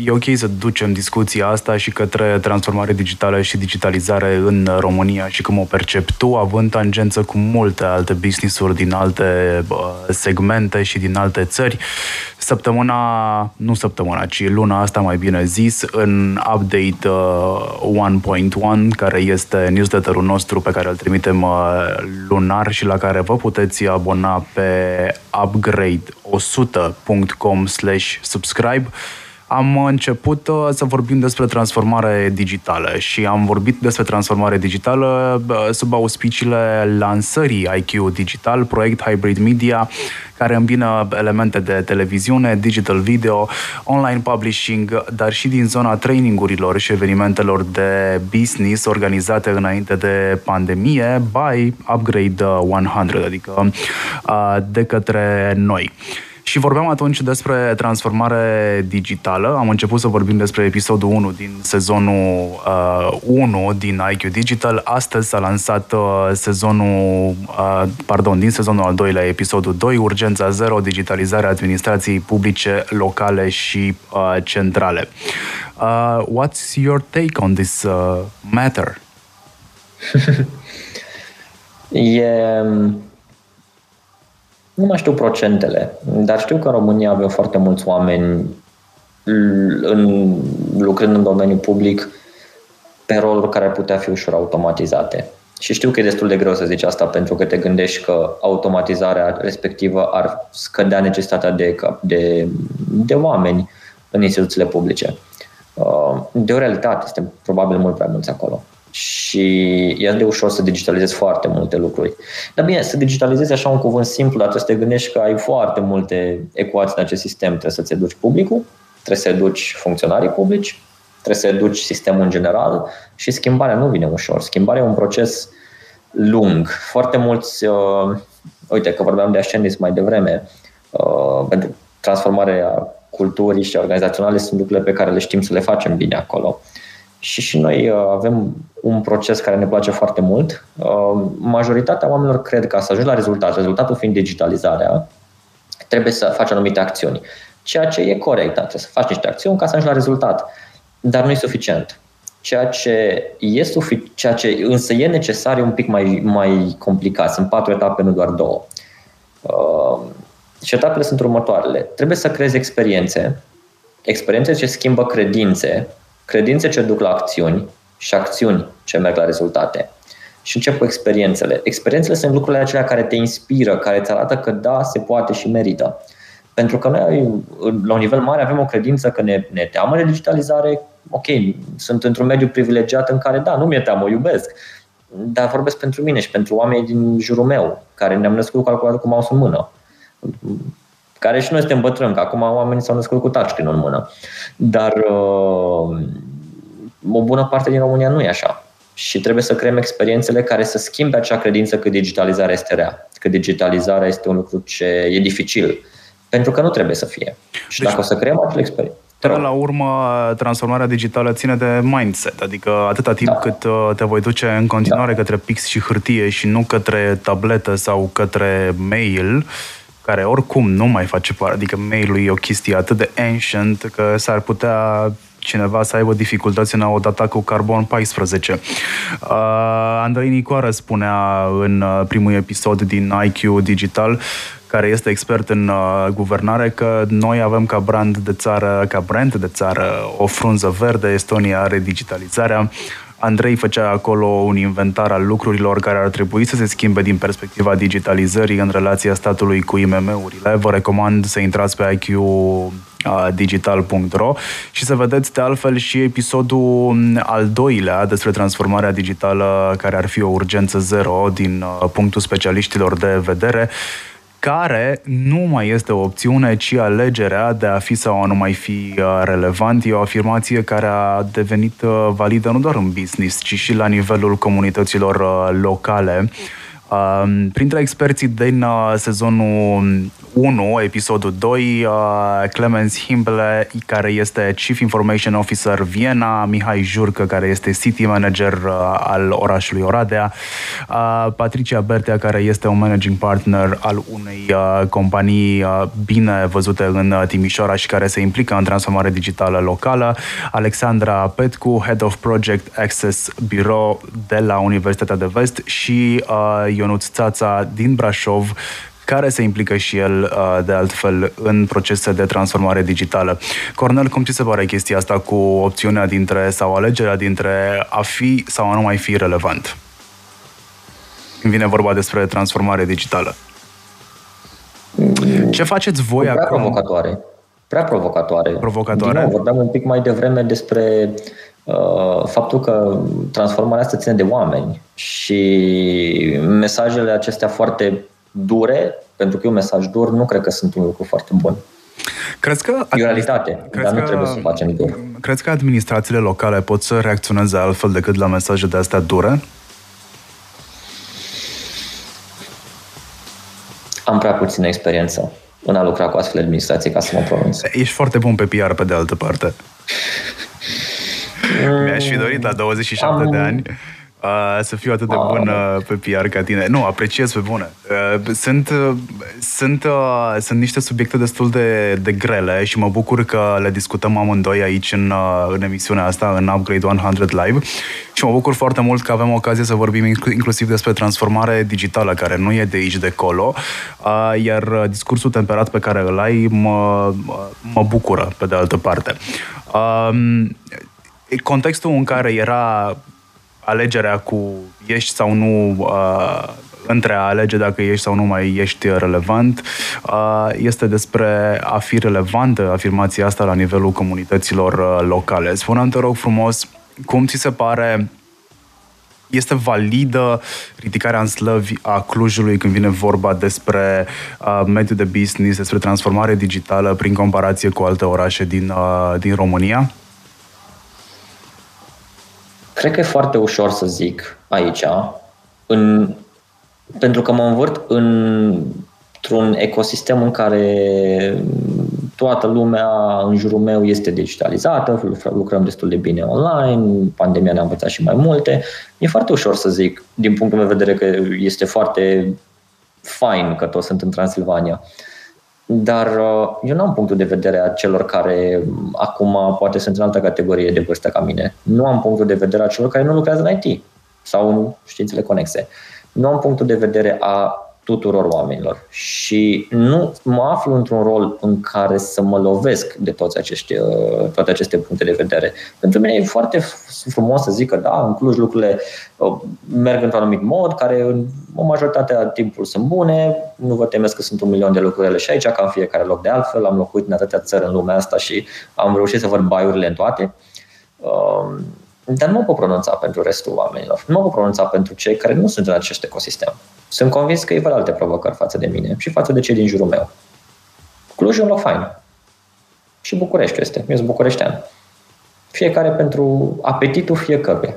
e ok să ducem discuția asta și către transformare digitală și digitalizare în România și cum o percep tu, având tangență cu multe alte business-uri din alte segmente și din alte țări. Săptămâna, nu săptămâna, ci luna asta mai bine zis, în update unu punct unu, care este newsletter-ul nostru pe care îl trimitem lunar și la care vă puteți abona pe upgrade one hundred dot com slash subscribe, am început să vorbim despre transformare digitală și am vorbit despre transformare digitală sub auspiciile lansării I Q Digital, proiect Hybrid Media, care îmbină elemente de televiziune, digital video, online publishing, dar și din zona trainingurilor și evenimentelor de business organizate înainte de pandemie by Upgrade o sută, adică de către noi. Și vorbeam atunci despre transformare digitală, am început să vorbim despre episodul unu din sezonul uh, unu din I Q Digital, astăzi s-a lansat uh, sezonul, uh, pardon, din sezonul al doilea, episodul doi, Urgența zero, digitalizarea administrației publice, locale și uh, centrale. Uh, what's your take on this uh, matter? yeah. Nu mai știu procentele, dar știu că în România avem foarte mulți oameni în, lucrând în domeniul public pe roluri care ar putea fi ușor automatizate. Și știu că e destul de greu să zici asta pentru că te gândești că automatizarea respectivă ar scădea necesitatea de, de, de oameni în instituțiile publice. De o realitate, suntem probabil mult prea mulți acolo. Și e de ușor să digitalizezi foarte multe lucruri. Dar bine, să digitalizezi așa un cuvânt simplu, dar trebuie să te gândești că ai foarte multe ecuații în acest sistem. Trebuie să-ți educi publicul, trebuie să educi funcționarii publici, trebuie să educi sistemul în general și schimbarea nu vine ușor. Schimbarea e un proces lung. Foarte mulți, uh, uite că vorbeam de Ascendis mai devreme, uh, pentru transformarea culturii și organizaționale sunt lucrurile pe care le știm să le facem bine acolo. Și și noi avem un proces care ne place foarte mult. Majoritatea oamenilor cred că să ajungi la rezultat, rezultatul fiind digitalizarea, trebuie să faci anumite acțiuni. Ceea ce e corect, trebuie să faci niște acțiuni ca să ajungi la rezultat. Dar nu e suficient. Ceea ce, e sufic- ceea ce însă e necesar e un pic mai, mai complicat. Sunt patru etape, nu doar două. Și etapele sunt următoarele. Trebuie să creezi experiențe, experiențe ce schimbă credințe, credințe ce duc la acțiuni și acțiuni ce merg la rezultate. Și încep cu experiențele. Experiențele sunt lucrurile acelea care te inspiră, care îți arată că da, se poate și merită. Pentru că noi, la un nivel mare, avem o credință că ne, ne teamă de digitalizare. Ok, sunt într-un mediu privilegiat în care, da, nu mi-e teamă, o iubesc. Dar vorbesc pentru mine și pentru oamenii din jurul meu, care ne-am născut cu calculatorul cu mouse în mână. Care și noi suntem bătrâni, că acum oamenii s-au născut cu touchscreen în mână. Dar uh, o bună parte din România nu e așa. Și trebuie să creăm experiențele care să schimbe acea credință că digitalizarea este rea, că digitalizarea este un lucru ce e dificil. Pentru că nu trebuie să fie. Și deci, dacă o să creăm acele experiențe. Până la urmă, transformarea digitală ține de mindset, adică atâta timp da. cât te voi duce în continuare da. către pix și hârtie și nu către tabletă sau către mail, care oricum nu mai face parte, adică mail-ul e o chestie atât de ancient că s-ar putea cineva să aibă dificultăți în a o data cu carbon paisprezece. Uh, Andrei Nicoară spunea în primul episod din I Q Digital, care este expert în uh, guvernare, că noi avem ca brand de țară, ca brand de țară, o frunză verde, Estonia are digitalizarea. Andrei făcea acolo un inventar al lucrurilor care ar trebui să se schimbe din perspectiva digitalizării în relația statului cu I M M-urile. Vă recomand să intrați pe I Q digital punct ro și să vedeți de altfel și episodul al doilea despre transformarea digitală, care ar fi o urgență zero din punctul specialiștilor de vedere, care nu mai este o opțiune, ci alegerea de a fi sau a nu mai fi relevant. E o afirmație care a devenit validă nu doar în business, ci și la nivelul comunităților locale. Printre experții din sezonul unu, episodul doi, Clemens Himble, care este Chief Information Officer Viena, Mihai Jurcă, care este City Manager al orașului Oradea, Patricia Bertea, care este un Managing Partner al unei companii bine văzute în Timișoara și care se implică în transformare digitală locală, Alexandra Petcu, Head of Project Access Bureau de la Universitatea de Vest, și Ionuț Țața din Brașov, care se implică și el, de altfel, în procese de transformare digitală. Cornel, cum ți se pare chestia asta cu opțiunea dintre sau alegerea dintre a fi sau a nu mai fi relevant? Când vine vorba despre transformare digitală. Ce faceți voi prea acum? Provocatoare. Prea provocatoare. Provocatoare. Din nou, vorbeam un pic mai devreme despre faptul că transformarea asta ține de oameni și mesajele acestea foarte dure, pentru că e un mesaj dur, nu cred că sunt un lucru foarte bun. Crezi că e o realitate, dar nu că, trebuie să facem dur. Crezi că administrațiile locale pot să reacționeze altfel decât la mesaje de astea dure? Am prea puțină experiență în a lucra cu astfel de administrații ca să mă pronunț. Ești foarte bun pe P R pe de altă parte. Mi-aș fi dorit la douăzeci și șapte am... de ani uh, să fiu atât de bun uh, pe P R ca tine. Nu, apreciez pe bune. Uh, sunt, uh, sunt, uh, sunt niște subiecte destul de, de grele și mă bucur că le discutăm amândoi aici în, uh, în emisiunea asta, în Upgrade o sută Live. Și mă bucur foarte mult că avem ocazia să vorbim inclusiv despre transformare digitală, care nu e de aici, de colo. Uh, iar discursul temperat pe care îl ai mă, mă bucură, pe de altă parte. Uh, Contextul în care era alegerea cu ești sau nu, uh, între a alege dacă ești sau nu mai ești relevant, uh, este despre a fi relevantă afirmația asta la nivelul comunităților uh, locale. Spune-mi, te rog frumos, cum ți se pare, este validă ridicarea în slăvi a Clujului când vine vorba despre uh, mediul de business, despre transformare digitală prin comparație cu alte orașe din, uh, din România? Cred că e foarte ușor să zic aici, în, pentru că mă învârt în, într-un ecosistem în care toată lumea în jurul meu este digitalizată, lucrăm destul de bine online, pandemia ne-a învățat și mai multe. E foarte ușor să zic, din punctul meu de vedere, că este foarte fain că toți sunt în Transilvania. Dar eu n-am punctul de vedere a celor care acum poate sunt în altă categorie de vârstă ca mine. Nu am punctul de vedere a celor care nu lucrează în I T sau în științele conexe. Nu am punctul de vedere a tuturor oamenilor și nu mă aflu într-un rol în care să mă lovesc de toți acești, toate aceste puncte de vedere. Pentru mine e foarte frumos să zic că da, în Cluj lucrurile merg într-un anumit mod, care în majoritatea timpului sunt bune, nu vă temesc că sunt un milion de lucrurile și aici, ca în fiecare loc de altfel, am locuit în atâtea țări în lumea asta și am reușit să văd baiurile în toate. Dar nu mă pot pronunța pentru restul oamenilor. Nu mă pot pronunța pentru cei care nu sunt în acest ecosistem. Sunt convins că e alte provocări față de mine și față de cei din jurul meu. Cluj e un loc fain. Și București este. Eu sunt bucureștean. Fiecare pentru apetitul fiecăruia.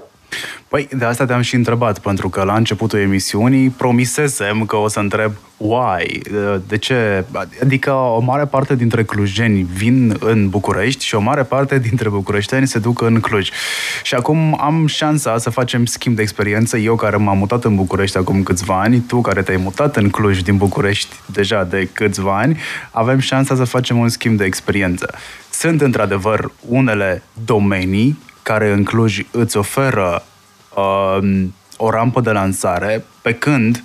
Păi, de asta te-am și întrebat, pentru că la începutul emisiunii promisesem că o să întreb why, de ce? Adică o mare parte dintre clujeni vin în București și o mare parte dintre bucureșteni se duc în Cluj. Și acum am șansa să facem schimb de experiență, eu care m-am mutat în București acum câțiva ani, tu care te-ai mutat în Cluj din București deja de câțiva ani, avem șansa să facem un schimb de experiență. Sunt într-adevăr unele domenii care în Cluj îți oferă uh, o rampă de lansare, pe când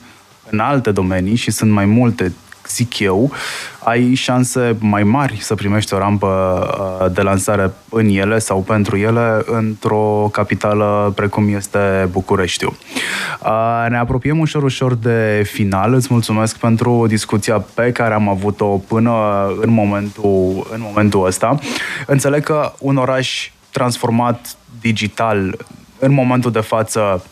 în alte domenii, și sunt mai multe, zic eu, ai șanse mai mari să primești o rampă uh, de lansare în ele sau pentru ele într-o capitală precum este Bucureștiul. Uh, ne apropiem ușor, ușor de final. Îți mulțumesc pentru discuția pe care am avut-o până în momentul, în momentul ăsta. Înțeleg că un oraș transformat digital în momentul de față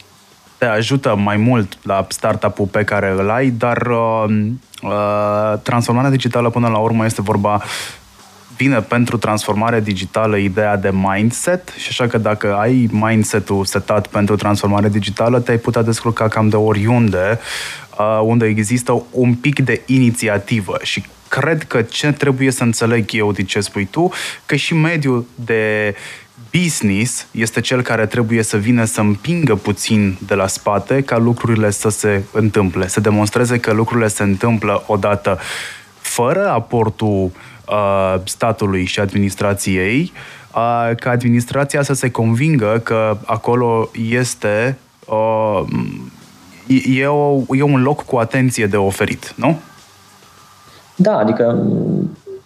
te ajută mai mult la startup-ul pe care îl ai, dar uh, transformarea digitală până la urmă este vorba, bine, pentru transformare digitală, ideea de mindset, și așa că dacă ai mindset-ul setat pentru transformare digitală, te-ai putea descurca cam de oriunde, uh, unde există un pic de inițiativă. Și cred că ce trebuie să înțeleg eu din ce spui tu, că și mediul de business este cel care trebuie să vină să împingă puțin de la spate ca lucrurile să se întâmple, să demonstreze că lucrurile se întâmplă odată fără aportul uh, statului și administrației, uh, ca administrația să se convingă că acolo este uh, e, o, e un loc cu atenție de oferit, nu? Da, adică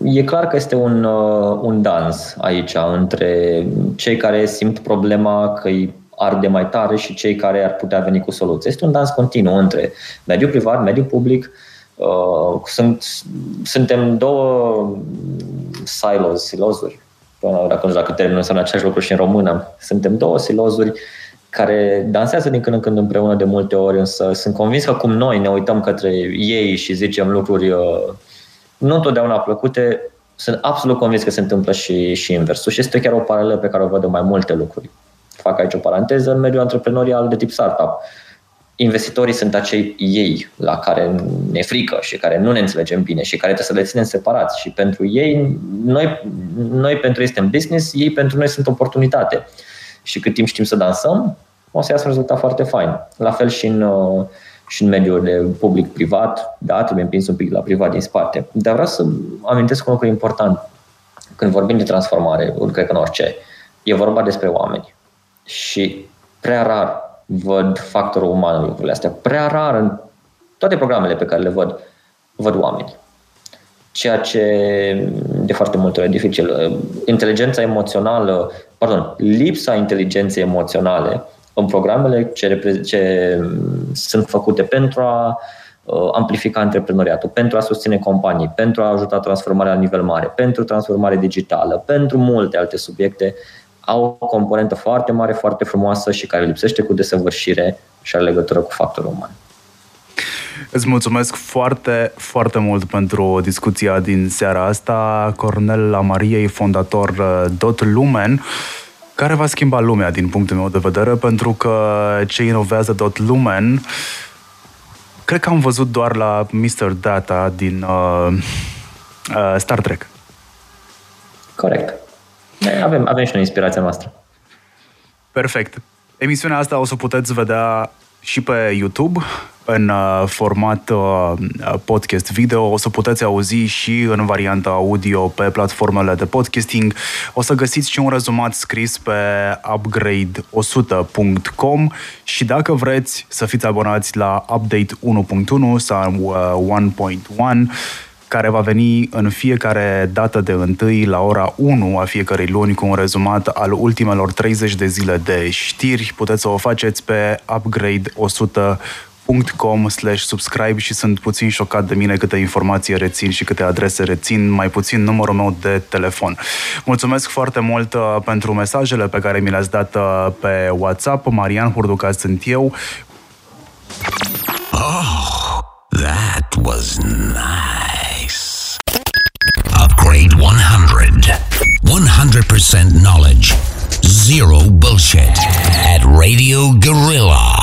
e clar că este un, un dans aici între cei care simt problema că îi arde mai tare și cei care ar putea veni cu soluții. Este un dans continuu între mediul privat, mediul public. Sunt, suntem două silos, silozuri, dacă nu știu dacă terminul înseamnă același lucru și în română. Suntem două silozuri care dansează din când în când împreună de multe ori, însă sunt convins că cum noi ne uităm către ei și zicem lucruri nu întotdeauna plăcute, sunt absolut convins că se întâmplă și, și inversul. Și este chiar o paralelă pe care o văd de mai multe lucruri. Fac aici o paranteză, în mediul antreprenorial de tip startup. Investitorii sunt acei ei la care ne frică și care nu ne înțelegem bine și care trebuie să le ținem separați. Și pentru ei, noi, noi pentru ei suntem business, ei pentru noi sunt oportunitate. Și cât timp știm să dansăm, o să iasă un rezultat foarte fain. La fel și în... și în mediul de public-privat, da, trebuie împins un pic la privat din spate. Dar vreau să amintesc un lucru important. Când vorbim de transformare, cred că în orice, e vorba despre oameni. Și prea rar văd factorul uman în lucrurile astea. Prea rar în toate programele pe care le văd, văd oameni. Ceea ce de foarte multe ori e dificil. Inteligența emoțională, pardon, lipsa inteligenței emoționale în programele ce, ce sunt făcute pentru a amplifica antreprenoriatul, pentru a susține companii, pentru a ajuta transformarea la nivel mare, pentru transformare digitală, pentru multe alte subiecte, au o componentă foarte mare, foarte frumoasă și care lipsește cu desăvârșire și are legătură cu factorul uman. Îți mulțumesc foarte, foarte mult pentru discuția din seara asta. Cornel Amariei, fondator dotLumen, care va schimba lumea din punctul meu de vedere, pentru că ce inovează dotLumen, cred că am văzut doar la mister Data din uh, uh, Star Trek. Corect. Avem, avem și noi inspirația noastră. Perfect. Emisiunea asta o să puteți vedea și pe YouTube, în format podcast video. O să puteți auzi și în varianta audio pe platformele de podcasting. O să găsiți și un rezumat scris pe upgrade one hundred dot com și dacă vreți să fiți abonați la update unu punct unu sau unu punct unu, care va veni în fiecare dată de întâi la ora unu a fiecărei luni cu un rezumat al ultimelor treizeci de zile de știri. Puteți să o faceți pe upgrade one hundred dot com slash subscribe și sunt puțin șocat de mine câte informații rețin și câte adrese rețin, mai puțin numărul meu de telefon. Mulțumesc foarte mult pentru mesajele pe care mi le-ați dat pe WhatsApp. Marian Hurducaș sunt eu. Oh, that was nice. Upgrade one hundred. one hundred percent knowledge. Zero bullshit. At Radio Guerrilla.